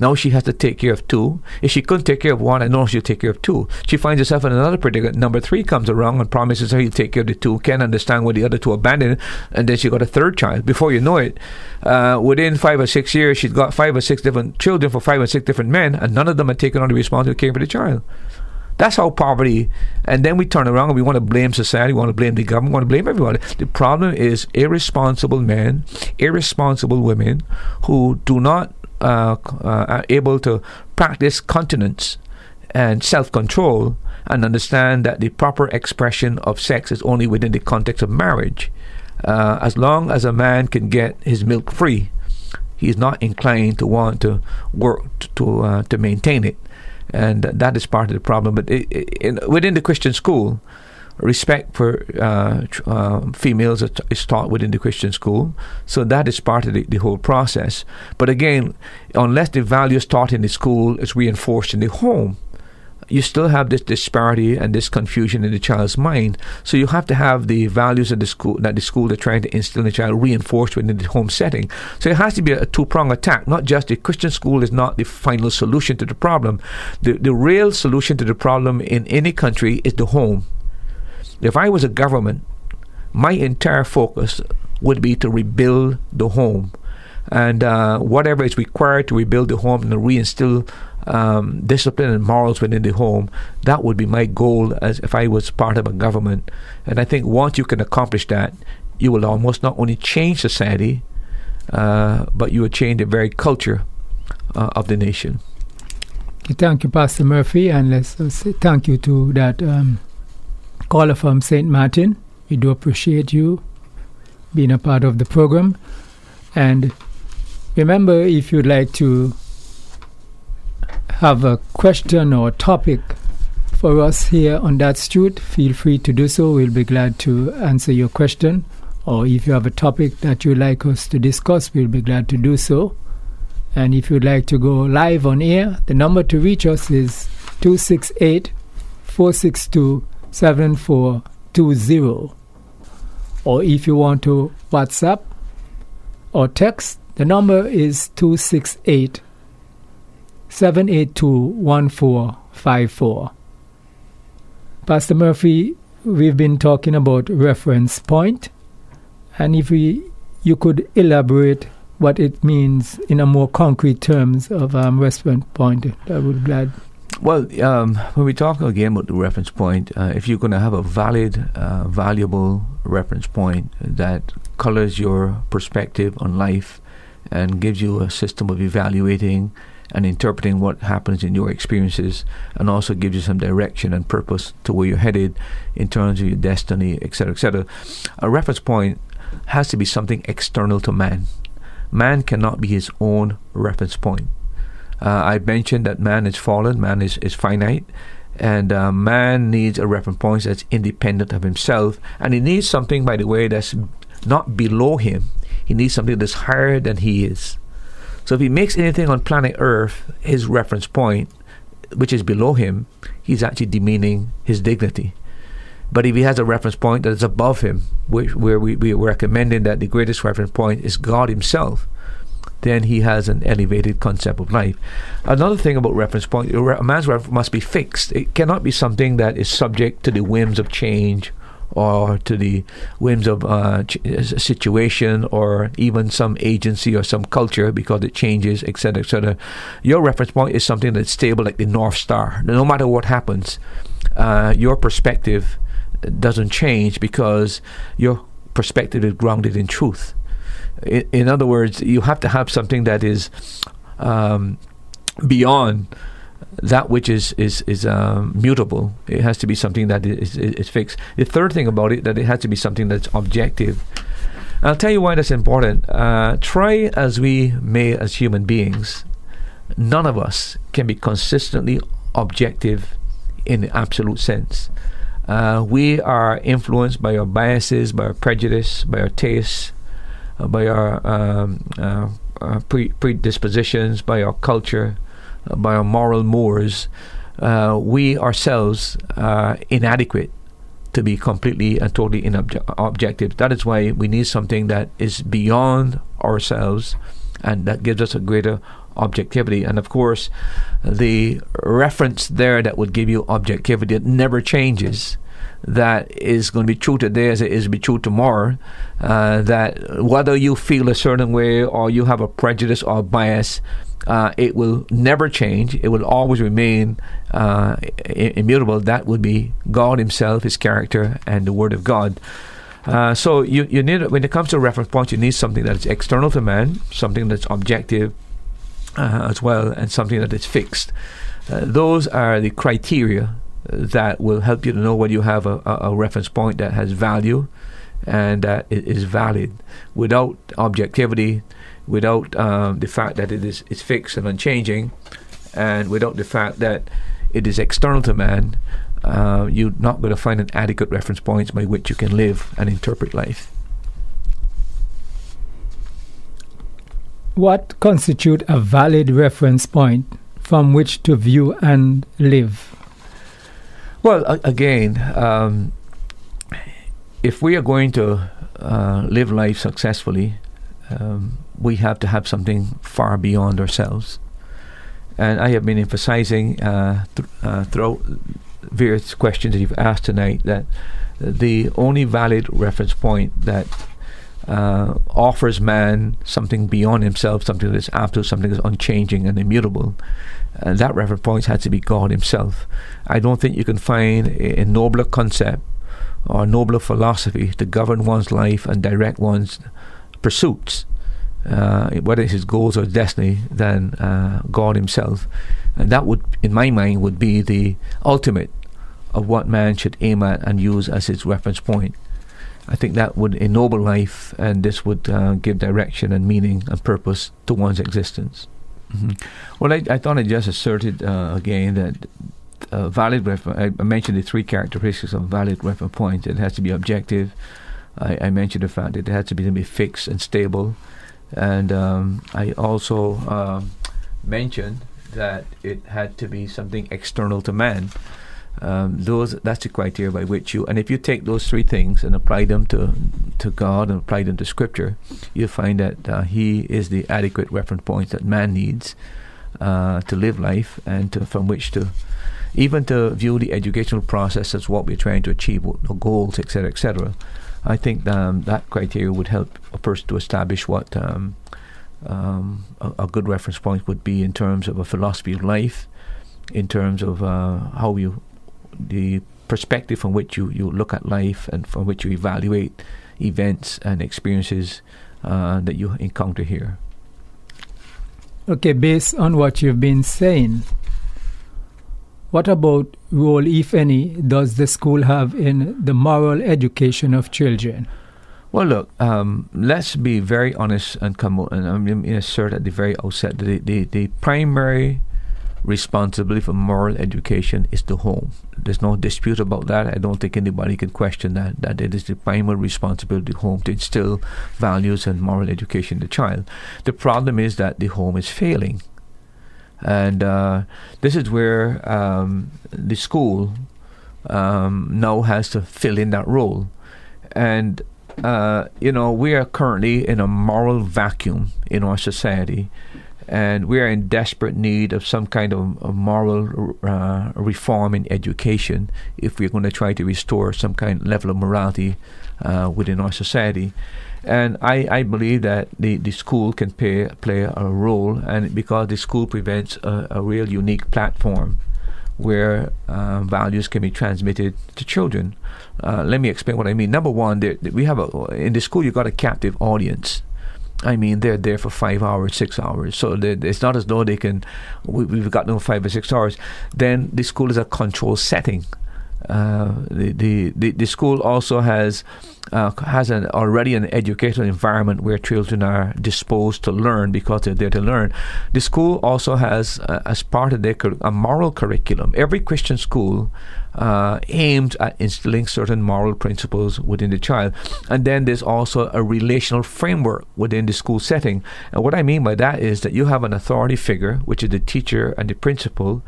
Now she has to take care of two. If she couldn't take care of one, I know she'll take care of two. She finds herself in another predicament. Number three comes around and promises her he'll take care of the two, can't understand why the other two abandon it, and then she got a third child. Before you know it, within 5 or 6 years, she's got 5 or 6 different children for 5 or 6 different men, and none of them are taking on the responsibility of caring for the child. That's how poverty, and then we turn around and we want to blame society, we want to blame the government, we want to blame everybody. The problem is irresponsible men, irresponsible women who do not are able to practice continence and self-control and understand that the proper expression of sex is only within the context of marriage. As long as a man can get his milk free, he's not inclined to want to work to maintain it, and that is part of the problem. But within the Christian school, respect for females is taught within the Christian school, so that is part of the whole process. But again, unless the values taught in the school is reinforced in the home, you still have this disparity and this confusion in the child's mind. So you have to have the values of the school that the school are trying to instill in the child reinforced within the home setting. So it has to be a two-pronged attack. Not just the Christian school is not the final solution to the problem. The real solution to the problem in any country is the home. If I was a government, my entire focus would be to rebuild the home. And whatever is required to rebuild the home and to reinstill discipline and morals within the home, that would be my goal as if I was part of a government. And I think once you can accomplish that, you will almost not only change society, but you will change the very culture of the nation. Thank you, Pastor Murphy, and let's say thank you to that caller from St. Martin. We do appreciate you being a part of the program. And remember, if you'd like to have a question or a topic for us here on That's Truth, feel free to do so. We'll be glad to answer your question. Or if you have a topic that you'd like us to discuss, we'll be glad to do so. And if you'd like to go live on air, the number to reach us is 268-462-7420. Or if you want to WhatsApp or text, the number is 268-782-1454. Pastor Murphy, we've been talking about reference point, and if you could elaborate what it means in a more concrete terms of reference point, I would be glad. Well, when we talk again about the reference point, if you're going to have a valid, valuable reference point that colors your perspective on life and gives you a system of evaluating and interpreting what happens in your experiences, and also gives you some direction and purpose to where you're headed in terms of your destiny, etc., etc. A reference point has to be something external to man. Man cannot be his own reference point. I mentioned that man is fallen, man is finite, and man needs a reference point that's independent of himself, and he needs something, by the way, that's not below him. He needs something that's higher than he is. So if he makes anything on planet Earth his reference point, which is below him, he's actually demeaning his dignity. But if he has a reference point that is above him, which, where we were recommending that the greatest reference point is God himself, then he has an elevated concept of life. Another thing about reference point, a man's reference must be fixed. It cannot be something that is subject to the whims of change or to the whims of situation or even some agency or some culture because it changes, etc., etc. Your reference point is something that's stable like the North Star. No matter what happens, your perspective doesn't change because your perspective is grounded in truth. In other words, you have to have something that is beyond that which is mutable. It has to be something that is fixed. The third thing about it, that it has to be something that's objective. I'll tell you why that's important. Try as we may as human beings, none of us can be consistently objective in the absolute sense. We are influenced by our biases, by our prejudice, by our tastes, by our predispositions, by our culture, by our moral mores. We ourselves are inadequate to be completely and totally objective. That is why we need something that is beyond ourselves and that gives us a greater objectivity. And of course, the reference there that would give you objectivity, it never changes, that is going to be true today as it is be true tomorrow, that whether you feel a certain way or you have a prejudice or bias, it will never change. It will always remain immutable. That would be God himself, his character, and the Word of God. So you need, when it comes to reference points, you need something that's external to man, something that's objective as well, and something that is fixed. Those are the criteria that will help you to know whether you have a reference point that has value and that it is valid. Without objectivity, without the fact that it is fixed and unchanging, and without the fact that it is external to man, you're not going to find an adequate reference point by which you can live and interpret life. What constitutes a valid reference point from which to view and live? Well, again, if we are going to live life successfully, we have to have something far beyond ourselves. And I have been emphasizing throughout various questions that you've asked tonight that the only valid reference point that offers man something beyond himself, something that is absolute, something that is unchanging and immutable, that reference point has to be God himself. I don't think you can find a nobler concept or nobler philosophy to govern one's life and direct one's pursuits, whether it's his goals or destiny, than God himself. And that would, in my mind, would be the ultimate of what man should aim at and use as his reference point. I think that would ennoble life, and this would give direction and meaning and purpose to one's existence. Mm-hmm. Well, I thought I just asserted again that valid reference. I mentioned the three characteristics of valid reference point. It has to be objective. I mentioned the fact that it has to be fixed and stable, and I also mentioned that it had to be something external to man. That's the criteria by which you, and if you take those three things and apply them to God and apply them to Scripture, you'll find that He is the adequate reference point that man needs to live life, and from which to even to view the educational process as what we're trying to achieve, what the goals, etc., etc. I think that criteria would help a person to establish what a good reference point would be in terms of a philosophy of life, in terms of how you, the perspective from which you look at life and from which you evaluate events and experiences that you encounter here. Okay, based on what you've been saying, what about role, if any, does the school have in the moral education of children? Well, look, let's be very honest and come out, and I'm going to assert at the very outset that the primary responsibility for moral education is the home. There's no dispute about that. I don't think anybody can question that it is the primary responsibility of the home to instill values and moral education in the child. The problem is that the home is failing. And this is where the school now has to fill in that role. And, we are currently in a moral vacuum in our society. And we are in desperate need of some kind of moral reform in education if we're going to try to restore some kind of level of morality within our society. And I believe that the school can play a role, and because the school presents a real unique platform where values can be transmitted to children. Let me explain what I mean. Number one, we have in the school you've got a captive audience. I mean, they're there for 5 hours, 6 hours. So it's not as though they can, we've got them 5 or 6 hours. Then the school is a control setting. The school also has already an educational environment where children are disposed to learn because they're there to learn. The school also has, as part of their a moral curriculum. Every Christian school aimed at instilling certain moral principles within the child. And then there's also a relational framework within the school setting. And what I mean by that is that you have an authority figure, which is the teacher and the principal,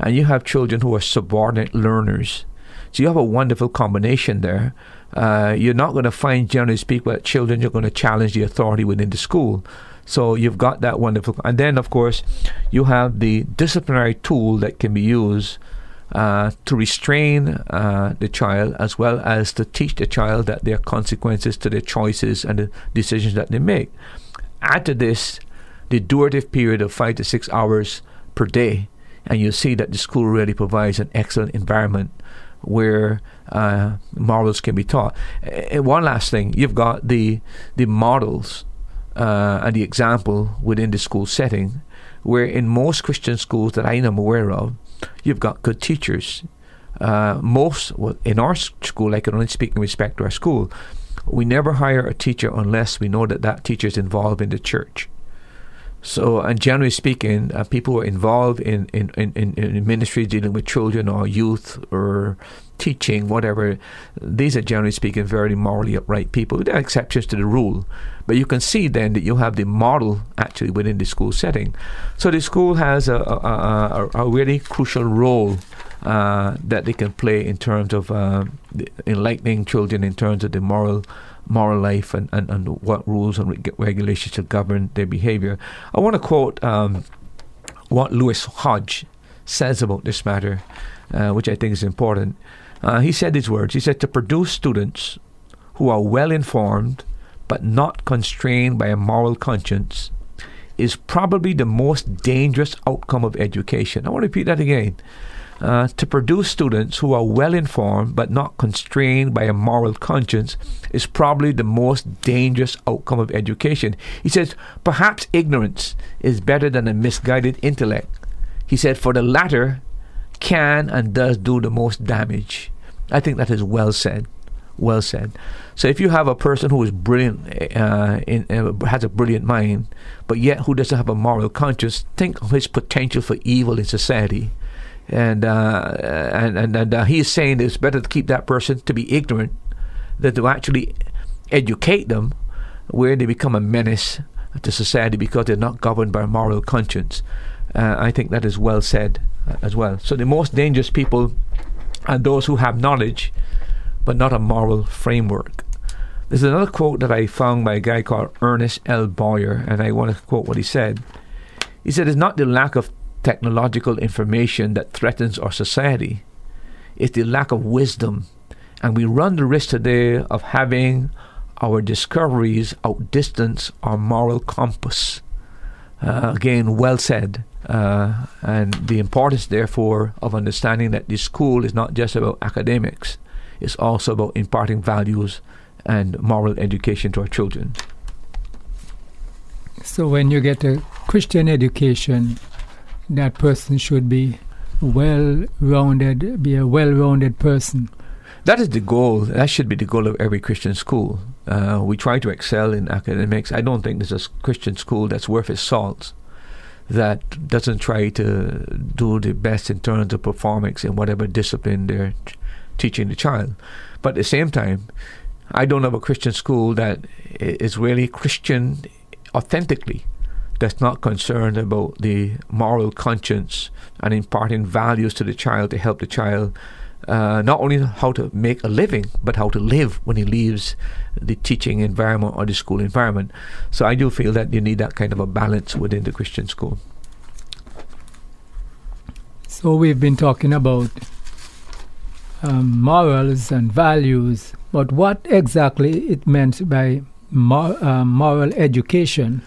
and you have children who are subordinate learners. So you have a wonderful combination there. You're not going to find, generally speaking, that children are going to challenge the authority within the school. So you've got that wonderful. And then, of course, you have the disciplinary tool that can be used to restrain the child, as well as to teach the child that there are consequences to their choices and the decisions that they make. Add to this the durative period of 5 to 6 hours per day, and you see that the school really provides an excellent environment where morals can be taught. And one last thing, you've got the models and the example within the school setting, where in most Christian schools that I am aware of, you've got good teachers. In our school, I can only speak in respect to our school, we never hire a teacher unless we know that teacher is involved in the church. So, and generally speaking, people who are involved in ministry dealing with children or youth or teaching, whatever, these are generally speaking very morally upright people. There are exceptions to the rule. But you can see then that you have the model actually within the school setting. So the school has a really crucial role that they can play in terms of enlightening children in terms of the moral life and what rules and regulations should govern their behavior. I want to quote what Lewis Hodge says about this matter, which I think is important. He said these words. He said, to produce students who are well-informed but not constrained by a moral conscience is probably the most dangerous outcome of education. I want to repeat that again. To produce students who are well-informed but not constrained by a moral conscience is probably the most dangerous outcome of education. He says, perhaps ignorance is better than a misguided intellect. He said, for the latter can and does do the most damage. I think that is well said. Well said. So if you have a person who is brilliant, has a brilliant mind, but yet who doesn't have a moral conscience, think of his potential for evil in society. And he is saying it's better to keep that person to be ignorant than to actually educate them where they become a menace to society because they're not governed by a moral conscience. I think that is well said as well. So the most dangerous people are those who have knowledge but not a moral framework. There's another quote that I found by a guy called Ernest L. Boyer, and I want to quote what he said. He said, it's not the lack of technological information that threatens our society. It's the lack of wisdom. And we run the risk today of having our discoveries outdistance our moral compass. Again, well said. And the importance, therefore, of understanding that the school is not just about academics. It's also about imparting values and moral education to our children. So when you get a Christian education, that person should be well-rounded, be a well-rounded person. That is the goal. That should be the goal of every Christian school. We try to excel in academics. I don't think there's a Christian school that's worth its salt that doesn't try to do the best in terms of performance in whatever discipline they're teaching the child. But at the same time, I don't have a Christian school that is really Christian authentically, that's not concerned about the moral conscience and imparting values to the child to help the child not only how to make a living, but how to live when he leaves the teaching environment or the school environment. So I do feel that you need that kind of a balance within the Christian school. So we've been talking about morals and values, but what exactly it meant by moral education?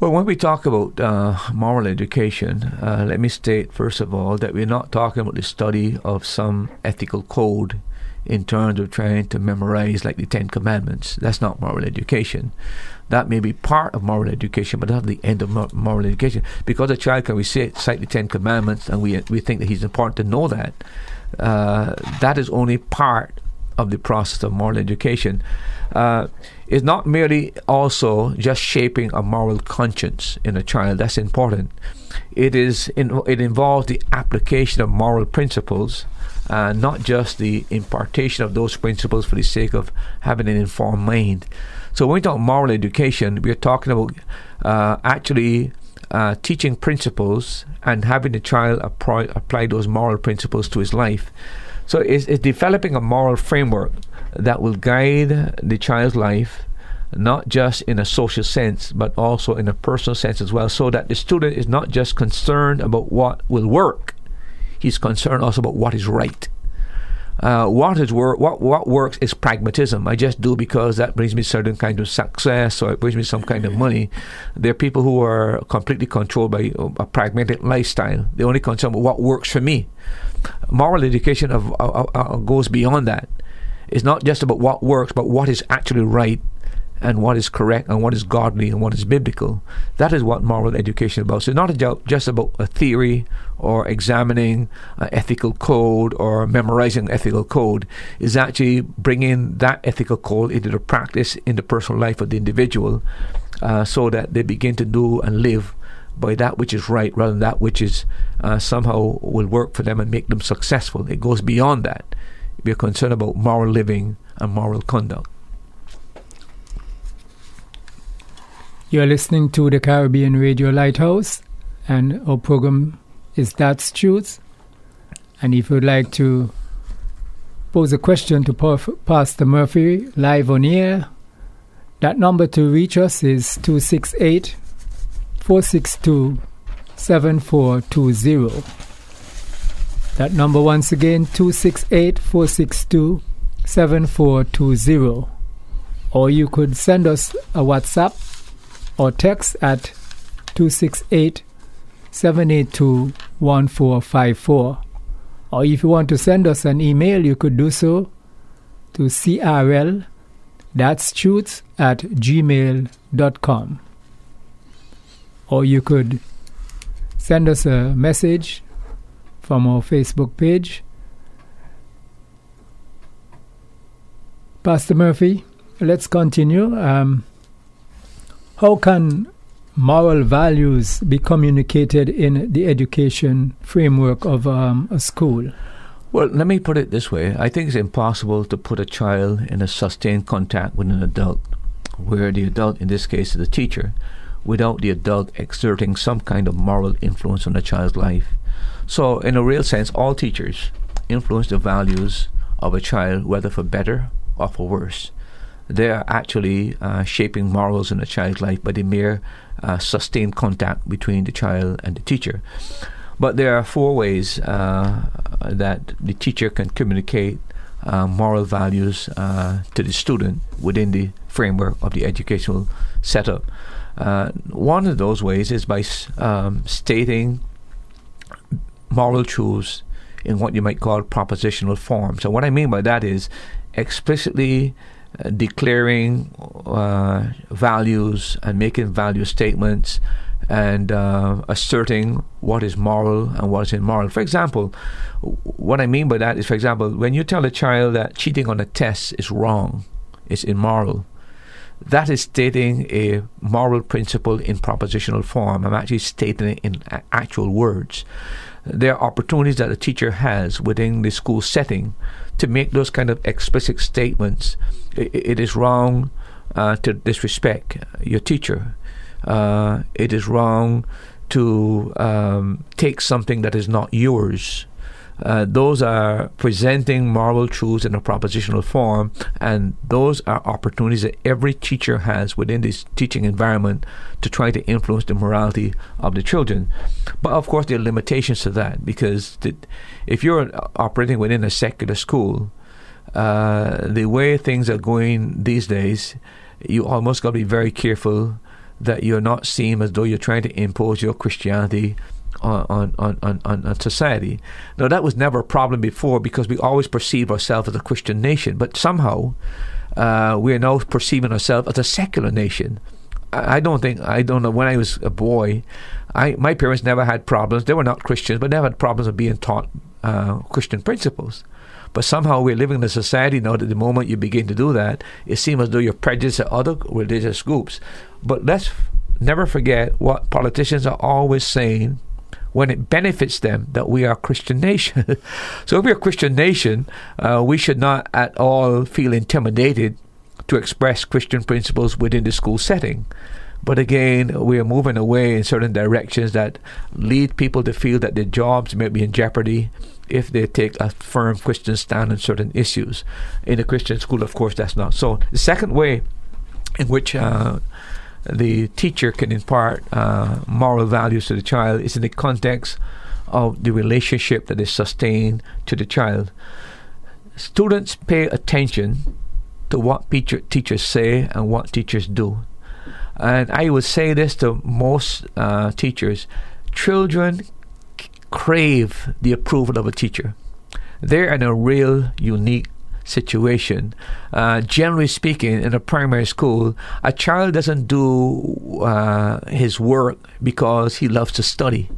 Well, when we talk about moral education, let me state first of all that we're not talking about the study of some ethical code in terms of trying to memorize like the Ten Commandments. That's not moral education. That may be part of moral education, but not the end of moral education. Because a child can recite the Ten Commandments and we think that he's important to know that. That is only part of the process of moral education. Is not merely also just shaping a moral conscience in a child. That's important. It involves the application of moral principles, not just the impartation of those principles for the sake of having an informed mind. So when we talk moral education, we're talking about teaching principles and having the child apply those moral principles to his life. So it's developing a moral framework that will guide the child's life, not just in a social sense, but also in a personal sense as well, so that the student is not just concerned about what will work, he's concerned also about what is right. What works is pragmatism. I just do because that brings me certain kind of success, or it brings me some kind of money. There are people who are completely controlled by a pragmatic lifestyle. They're only concerned with what works for me. Moral education goes beyond that. It's not just about what works, but what is actually right and what is correct and what is godly and what is biblical. That is what moral education is about. So it's not just about a theory or examining an ethical code or memorizing ethical code. It's actually bringing that ethical code into the practice in the personal life of the individual so that they begin to do and live by that which is right rather than that which is somehow will work for them and make them successful. It goes beyond that. We're concerned about moral living and moral conduct. You're listening to the Caribbean Radio Lighthouse, and our program is That's Truth. And if you'd like to pose a question to Pastor Murphy live on air, that number to reach us is 268-462-7420. That number once again, 268-462-7420. Or you could send us a WhatsApp or text at 268-782-1454. Or if you want to send us an email, you could do so to crl@gmail.com. Or you could send us a message from our Facebook page. Pastor Murphy, let's continue. How can moral values be communicated in the education framework of a school? Well, let me put it this way. I think it's impossible to put a child in a sustained contact with an adult, where the adult, in this case, is the teacher, without the adult exerting some kind of moral influence on the child's life. So, in a real sense, all teachers influence the values of a child, whether for better or for worse. They are actually shaping morals in a child's life by the mere sustained contact between the child and the teacher. But there are four ways that the teacher can communicate moral values to the student within the framework of the educational setup. One of those ways is by stating moral truths in what you might call propositional form. So what I mean by that is explicitly declaring values and making value statements and asserting what is moral and what is immoral. For example, what I mean by that is, for example, when you tell a child that cheating on a test is wrong, it's immoral, that is stating a moral principle in propositional form. I'm actually stating it in actual words. There are opportunities that a teacher has within the school setting to make those kind of explicit statements. It is wrong to disrespect your teacher. It is wrong to take something that is not yours. Those are presenting moral truths in a propositional form, and those are opportunities that every teacher has within this teaching environment to try to influence the morality of the children. But of course there are limitations to that, because if you're operating within a secular school, the way things are going these days, you almost got to be very careful that you're not seen as though you're trying to impose your Christianity on society. Now, that was never a problem before, because we always perceive ourselves as a Christian nation, but somehow we are now perceiving ourselves as a secular nation. I don't know, when I was a boy, my parents never had problems. They were not Christians, but never had problems of being taught Christian principles. But somehow we're living in a society now that the moment you begin to do that, it seems as though you're prejudiced at other religious groups. But let's never forget what politicians are always saying when it benefits them, that we are a Christian nation. So if we're a Christian nation, we should not at all feel intimidated to express Christian principles within the school setting. But again, we are moving away in certain directions that lead people to feel that their jobs may be in jeopardy if they take a firm Christian stand on certain issues. In a Christian school, of course, that's not so. The second way in which the teacher can impart moral values to the child is in the context of the relationship that is sustained to the child. Students pay attention to what teachers say and what teachers do. And I would say this to most teachers: children crave the approval of a teacher. They're in a real unique situation. Generally speaking, in a primary school, a child doesn't do his work because he loves to study.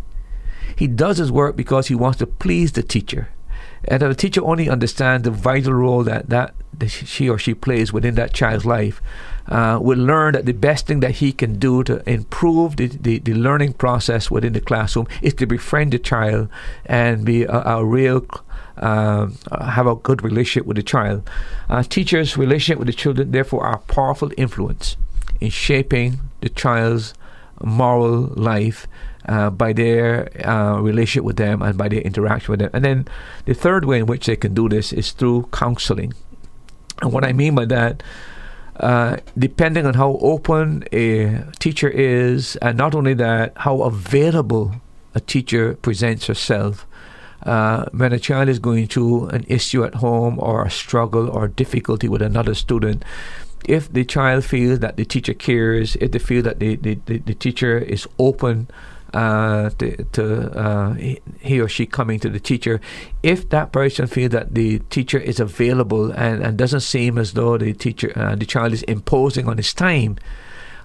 He does his work because he wants to please the teacher. And if the teacher only understands the vital role that she or she plays within that child's life, will learn that the best thing that he can do to improve the learning process within the classroom is to befriend the child and be have a good relationship with the child. Teachers' relationship with the children, therefore, are a powerful influence in shaping the child's moral life by their relationship with them and by their interaction with them. And then the third way in which they can do this is through counseling. And what I mean by that, depending on how open a teacher is, and not only that, how available a teacher presents herself, when a child is going through an issue at home or a struggle or difficulty with another student, if the child feels that the teacher cares, if they feel that the teacher is open to he or she coming to the teacher, if that person feels that the teacher is available and doesn't seem as though the child is imposing on his time,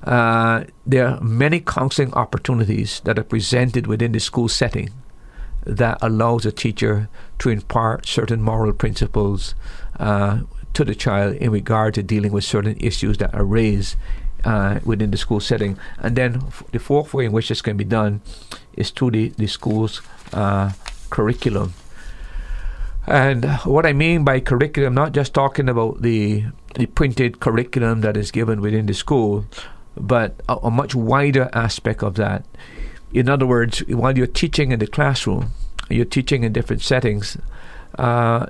there are many counseling opportunities that are presented within the school setting that allows a teacher to impart certain moral principles to the child in regard to dealing with certain issues that are raised within the school setting. And then the fourth way in which this can be done is through the school's curriculum. And what I mean by curriculum, not just talking about the printed curriculum that is given within the school, but a much wider aspect of that. In other words, while you're teaching in the classroom, you're teaching in different settings,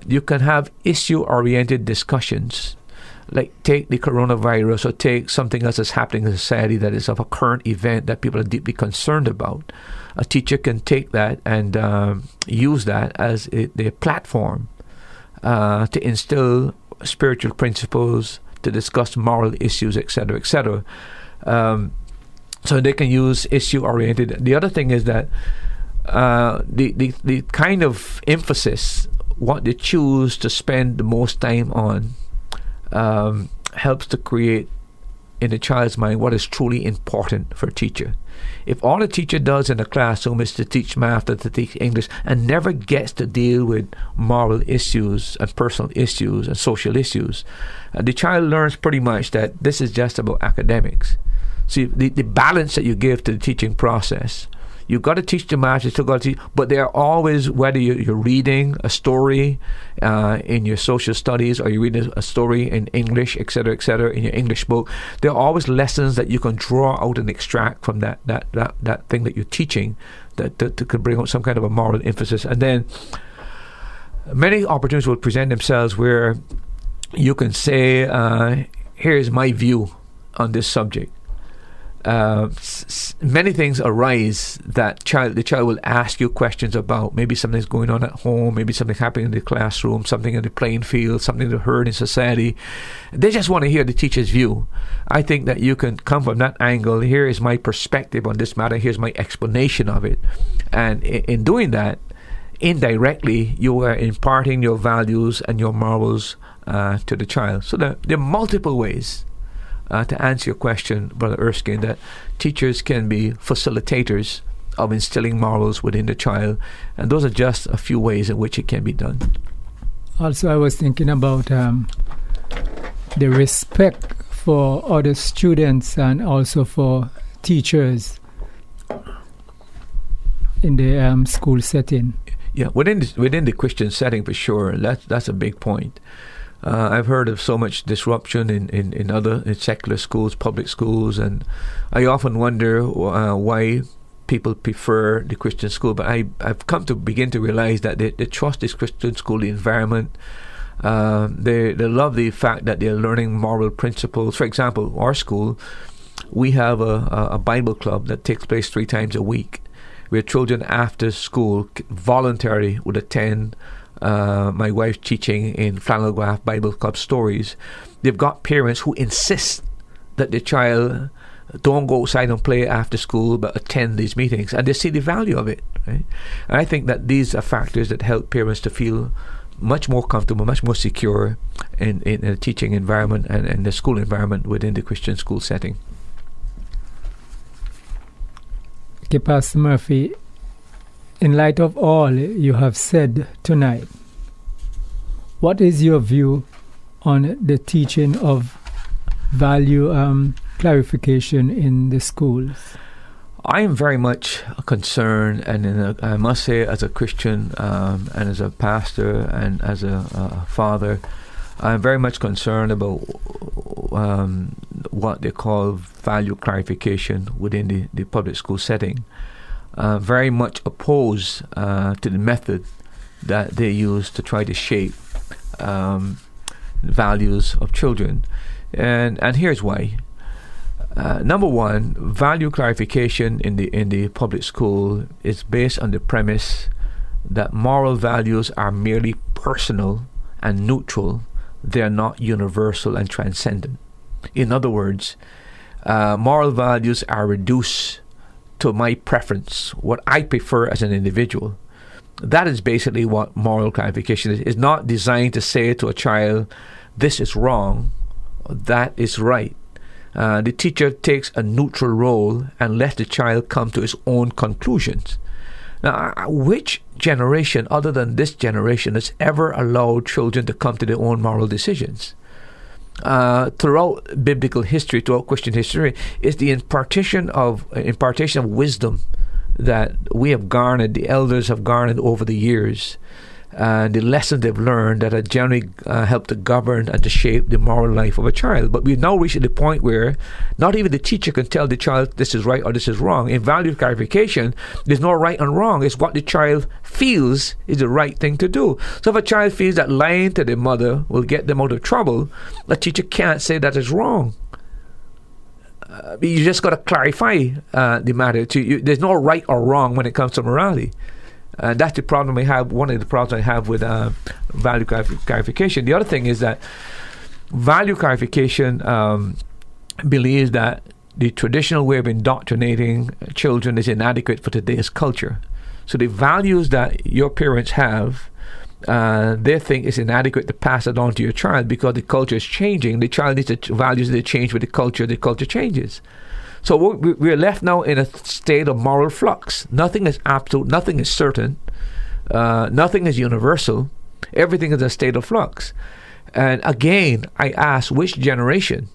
you can have issue-oriented discussions, like take the coronavirus or take something else that's happening in society that is of a current event that people are deeply concerned about. A teacher can take that and use that as their platform to instill spiritual principles, to discuss moral issues, etc., etc. So they can use issue-oriented. The other thing is that the kind of emphasis, what they choose to spend the most time on, helps to create in a child's mind what is truly important for a teacher. If all a teacher does in a classroom is to teach math or to teach English and never gets to deal with moral issues and personal issues and social issues, the child learns pretty much that this is just about academics. See, the balance that you give to the teaching process, you've got to teach the math, you've still got to teach, but there are always, whether you're reading a story in your social studies or you're reading a story in English, et cetera, in your English book, there are always lessons that you can draw out and extract from that thing that you're teaching that could bring out some kind of a moral emphasis. And then many opportunities will present themselves where you can say, here's my view on this subject. Many things arise that the child will ask you questions about. Maybe something's going on at home, maybe something happening in the classroom, something in the playing field, something they heard in society. They just want to hear the teacher's view. I think that you can come from that angle. Here is my perspective on this matter. Here's my explanation of it. And in doing that, indirectly, you are imparting your values and your morals to the child. So there are multiple ways. To answer your question, Brother Erskine, that teachers can be facilitators of instilling morals within the child, and those are just a few ways in which it can be done. Also, I was thinking about the respect for other students and also for teachers in the school setting. Yeah, within the Christian setting, for sure. That's a big point. I've heard of so much disruption in other secular schools, public schools, and I often wonder why people prefer the Christian school. But I've come to begin to realize that they trust this Christian school environment. They love the fact that they're learning moral principles. For example, our school, we have a Bible club that takes place 3 times a week, where children after school voluntarily would attend my wife's teaching in flannel graph Bible club stories. They've got parents who insist that the child don't go outside and play after school but attend these meetings, and they see the value of it, right? And I think that these are factors that help parents to feel much more comfortable, much more secure in the teaching environment and in the school environment within the Christian school setting. Okay, Pastor Murphy, in light of all you have said tonight, what is your view on the teaching of value clarification in the schools? I am very much concerned, and I must say, as a Christian and as a pastor and as a father, I'm very much concerned about what they call value clarification within the public school setting. Very much opposed to the method that they use to try to shape values of children. And here's why. Number one, value clarification in the public school is based on the premise that moral values are merely personal and neutral. They are not universal and transcendent. In other words, moral values are reduced to my preference, what I prefer as an individual. That is basically what moral clarification is. It's not designed to say to a child, this is wrong, that is right. The teacher takes a neutral role and lets the child come to his own conclusions. Now, which generation, other than this generation, has ever allowed children to come to their own moral decisions? Throughout biblical history, throughout Christian history, it's the impartation of wisdom that we have garnered, the elders have garnered over the years, and the lessons they've learned that have generally helped to govern and to shape the moral life of a child. But we've now reached the point where not even the teacher can tell the child this is right or this is wrong. In value clarification, there's no right and wrong. It's what the child feels is the right thing to do. So if a child feels that lying to their mother will get them out of trouble, a teacher can't say that is wrong. You just got to clarify the matter. There's no right or wrong when it comes to morality. And that's the problem I have. One of the problems I have with value clarification. The other thing is that value clarification believes that the traditional way of indoctrinating children is inadequate for today's culture. So the values that your parents have, they think is inadequate to pass it on to your child because the culture is changing. The child needs the values that change with the culture. The culture changes. So we're left now in a state of moral flux. Nothing is absolute, nothing is certain, nothing is universal. Everything is a state of flux. And again, I ask, which generation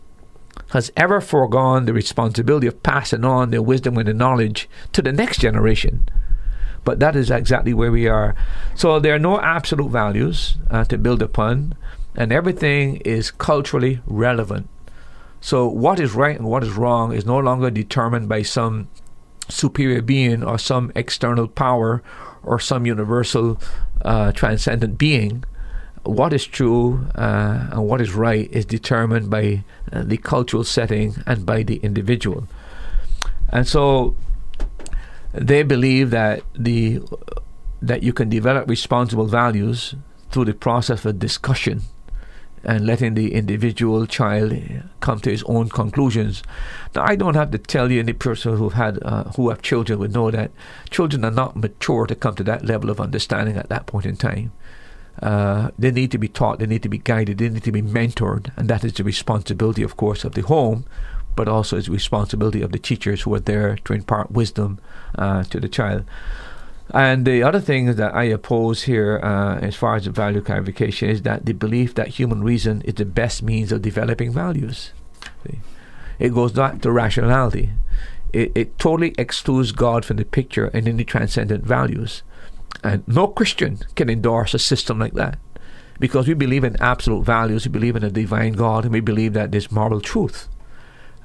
has ever foregone the responsibility of passing on their wisdom and their knowledge to the next generation? But that is exactly where we are. So there are no absolute values to build upon, and everything is culturally relevant. So what is right and what is wrong is no longer determined by some superior being or some external power or some universal transcendent being. What is true and what is right is determined by the cultural setting and by the individual. And so they believe that that you can develop responsible values through the process of discussion and letting the individual child come to his own conclusions. Now, I don't have to tell you, any person who have children would know that children are not mature to come to that level of understanding at that point in time. They need to be taught, they need to be guided, they need to be mentored, and that is the responsibility, of course, of the home, but also is the responsibility of the teachers who are there to impart wisdom to the child. And the other thing that I oppose here as far as the value clarification is that the belief that human reason is the best means of developing values. See? It goes back to rationality. It totally excludes God from the picture and any transcendent values. And no Christian can endorse a system like that because we believe in absolute values, we believe in a divine God, and we believe that there's moral truth.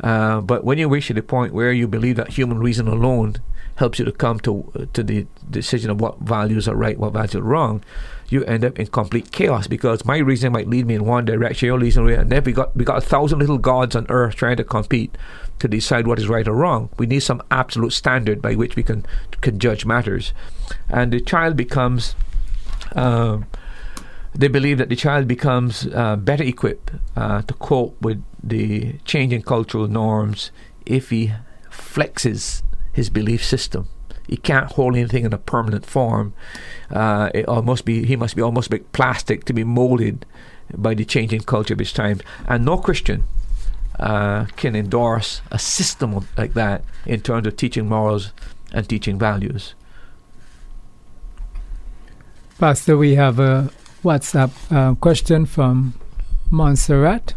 But when you reach the point where you believe that human reason alone helps you to come to the decision of what values are right, what values are wrong, you end up in complete chaos because my reason might lead me in one direction, your reason, and then we got 1,000 little gods on earth trying to compete to decide what is right or wrong. We need some absolute standard by which we can judge matters, and the child becomes. They believe that the child becomes better equipped to cope with the changing cultural norms if he flexes his belief system. He can't hold anything in a permanent form. He must be almost like plastic to be molded by the changing culture of his time. And no Christian can endorse a system like that in terms of teaching morals and teaching values. Pastor, we have a WhatsApp question from Montserrat.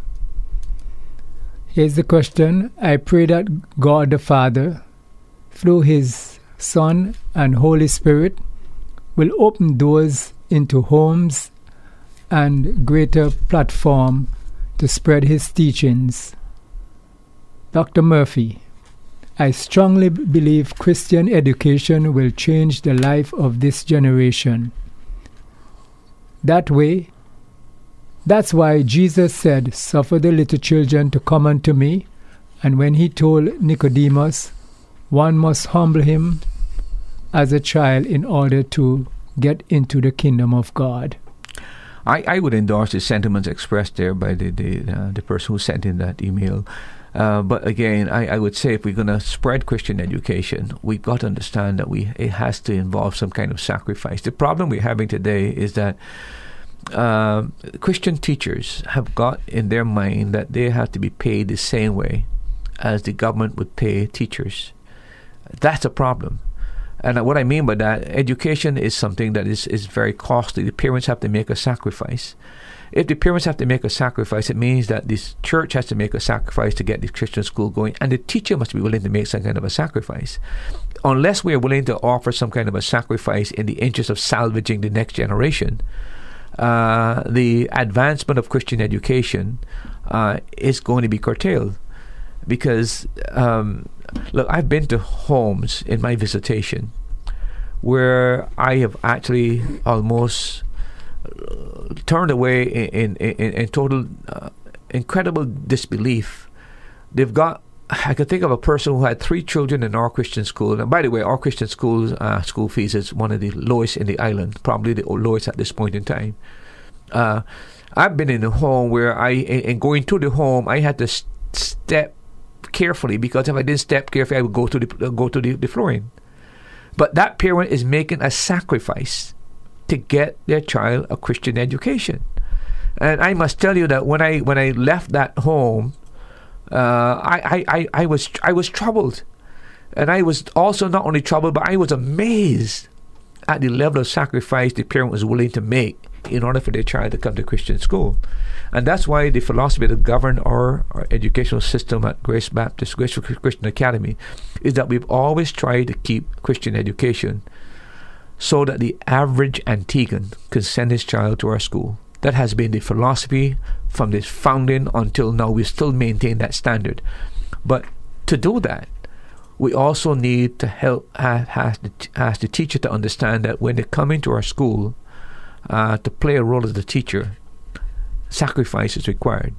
Here's the question. I pray that God the Father, through His Son and Holy Spirit, will open doors into homes and greater platform to spread his teachings. Dr. Murphy, I strongly believe Christian education will change the life of this generation. That's why Jesus said, "Suffer the little children to come unto me," and when he told Nicodemus, one must humble him as a child in order to get into the kingdom of God. I would endorse the sentiments expressed there by the person who sent in that email. But again, I would say if we're going to spread Christian education, we've got to understand that it has to involve some kind of sacrifice. The problem we're having today is that Christian teachers have got in their mind that they have to be paid the same way as the government would pay teachers. That's a problem. And what I mean by that, education is something that is very costly. The parents have to make a sacrifice. If the parents have to make a sacrifice, it means that this church has to make a sacrifice to get the Christian school going, and the teacher must be willing to make some kind of a sacrifice. Unless we are willing to offer some kind of a sacrifice in the interest of salvaging the next generation, the advancement of Christian education is going to be curtailed. Because, look, I've been to homes in my visitation where I have actually almost turned away in total incredible disbelief. I could think of a person who had three children in our Christian school. And by the way, our Christian school's school fees is one of the lowest in the island, probably the lowest at this point in time. I've been in a home where going to the home, I had to step carefully, because if I didn't step carefully, I would go to the flooring. But that parent is making a sacrifice to get their child a Christian education. And I must tell you that when I left that home, I was troubled. And I was also not only troubled, but I was amazed at the level of sacrifice the parent was willing to make in order for their child to come to Christian school. And that's why the philosophy that governed our educational system at Grace Baptist, Grace Christian Academy, is that we've always tried to keep Christian education so that the average Antiguan can send his child to our school. That has been the philosophy from this founding until now. We still maintain that standard. But to do that, we also need to help the teacher to understand that when they come into our school, to play a role as the teacher, sacrifice is required.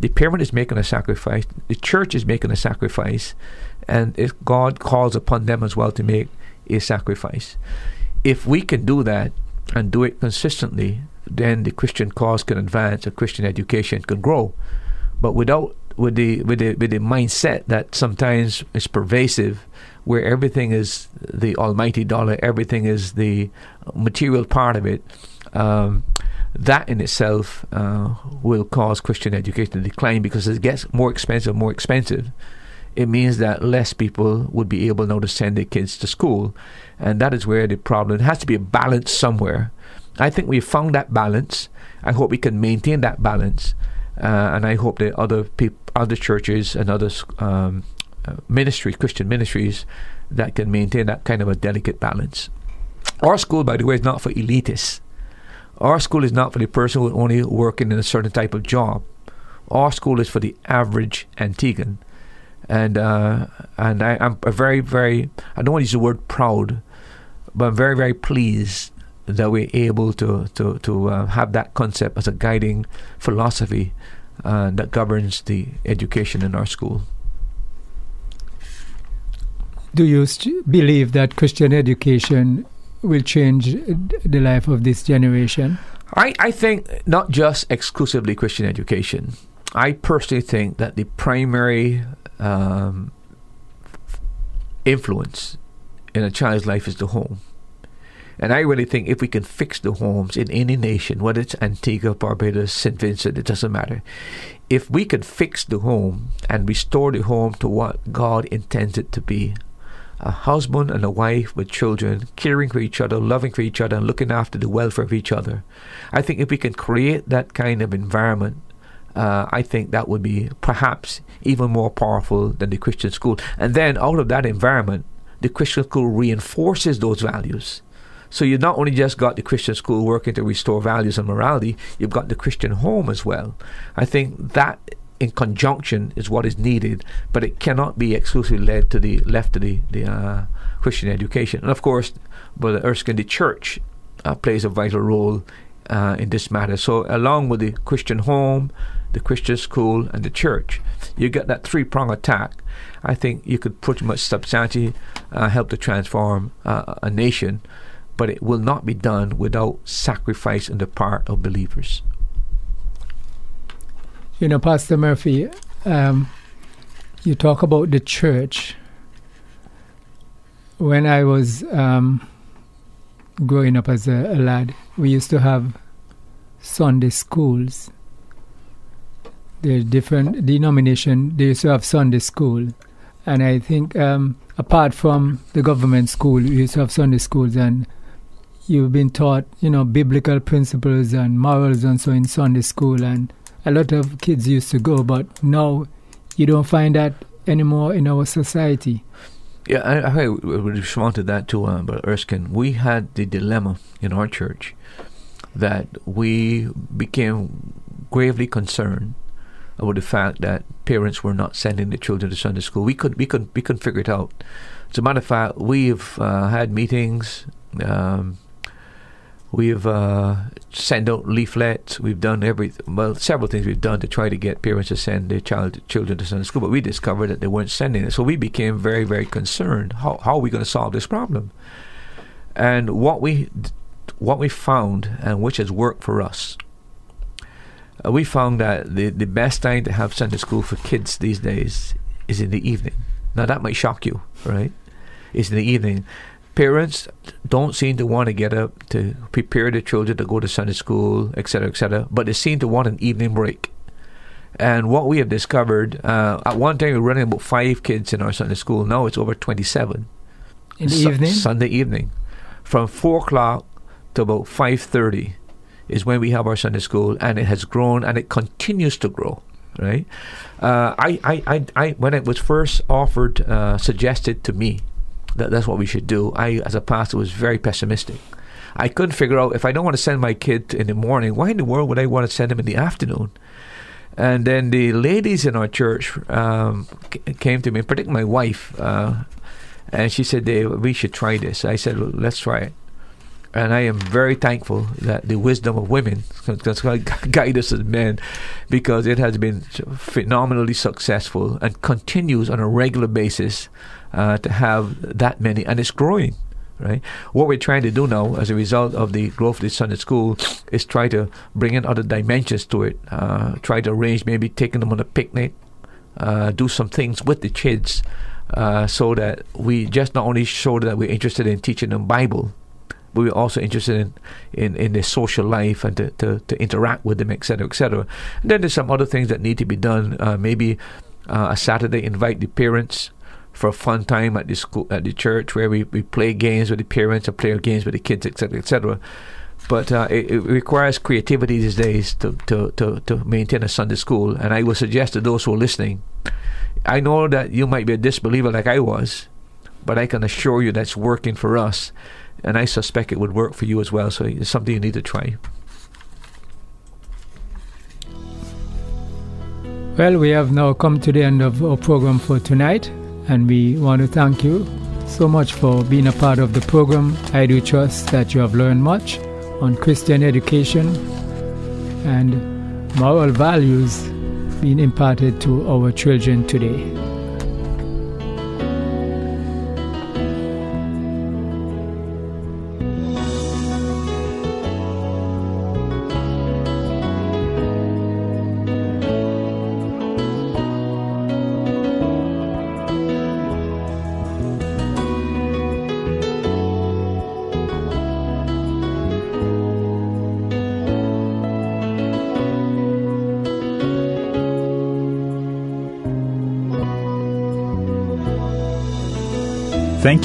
The parent is making a sacrifice. The church is making a sacrifice. And if God calls upon them as well to make a sacrifice. If we can do that and do it consistently, then the Christian cause can advance, and Christian education can grow. But with the mindset that sometimes is pervasive, where everything is the almighty dollar, everything is the material part of it, that in itself will cause Christian education to decline, because as it gets more expensive. It means that less people would be able now to send their kids to school. And that is where the problem has to be a balance somewhere. I think we've found that balance. I hope we can maintain that balance. And I hope that other churches and other Christian ministries, that can maintain that kind of a delicate balance. Our school, by the way, is not for elitists. Our school is not for the person who only working in a certain type of job. Our school is for the average Antiguan. And I'm very, very, I don't want to use the word proud, but I'm very, very pleased that we're able to have that concept as a guiding philosophy that governs the education in our school. Do you believe that Christian education will change the life of this generation? I think not just exclusively Christian education. I personally think that the primary influence in a child's life is the home. And I really think if we can fix the homes in any nation, whether it's Antigua, Barbados, St. Vincent, it doesn't matter. If we can fix the home and restore the home to what God intends it to be, a husband and a wife with children, caring for each other, loving for each other, and looking after the welfare of each other, I think if we can create that kind of environment, I think that would be perhaps even more powerful than the Christian school. And then out of that environment, the Christian school reinforces those values. So you've not only just got the Christian school working to restore values and morality, you've got the Christian home as well. I think that in conjunction is what is needed, but it cannot be exclusively led to the left to the Christian education. And of course, Brother Erskine, the church plays a vital role in this matter. So along with the Christian home, the Christian school, and the church, you get that three-prong attack. I think you could pretty much substantially help to transform a nation, but it will not be done without sacrifice on the part of believers. You know, Pastor Murphy, you talk about the church. When I was growing up as a lad, we used to have Sunday schools. There are different denominations. They used to have Sunday school. And I think apart from the government school, we used to have Sunday schools, and you've been taught, you know, biblical principles and morals and so in Sunday school, and a lot of kids used to go, but now you don't find that anymore in our society. Yeah, I would respond to that too, Brother Erskine. We had the dilemma in our church that we became gravely concerned about the fact that parents were not sending their children to Sunday school. We couldn't figure it out. As a matter of fact, we've had meetings. We've sent out leaflets. We've done several things we've done to try to get parents to send their children to Sunday school, but we discovered that they weren't sending it. So we became very, very concerned. How are we going to solve this problem? And what we found, and which has worked for us, we found that the best time to have Sunday school for kids these days is in the evening. Now that might shock you, right? It's in the evening. Parents don't seem to want to get up to prepare their children to go to Sunday school, et cetera, but they seem to want an evening break. And what we have discovered, at one time we were running about 5 kids in our Sunday school. Now it's over 27. In the evening? Sunday evening. From 4 o'clock to about 5:30 is when we have our Sunday school, and it has grown, and it continues to grow, right? I when it was first offered, suggested to me, that's what we should do, I, as a pastor, was very pessimistic. I couldn't figure out, if I don't want to send my kid in the morning, why in the world would I want to send him in the afternoon? And then the ladies in our church came to me, particularly my wife, and she said, we should try this. I said, well, let's try it. And I am very thankful that the wisdom of women that's going to guide us as men, because it has been phenomenally successful and continues on a regular basis to have that many, and it's growing, right? What we're trying to do now as a result of the growth of the Sunday school is try to bring in other dimensions to it, try to arrange maybe taking them on a picnic, do some things with the kids so that we just not only show that we're interested in teaching them Bible, but we're also interested in their social life and to interact with them, etc., etc. And then there's some other things that need to be done. Maybe a Saturday, invite the parents for a fun time at the school, at the church, where we play games with the parents or play games with the kids, etc., etc. But it requires creativity these days to maintain a Sunday school. And I would suggest to those who are listening, I know that you might be a disbeliever like I was, but I can assure you that's working for us. And I suspect it would work for you as well. So it's something you need to try. Well, we have now come to the end of our program for tonight, and we want to thank you so much for being a part of the program. I do trust that you have learned much on Christian education and moral values being imparted to our children today. Thank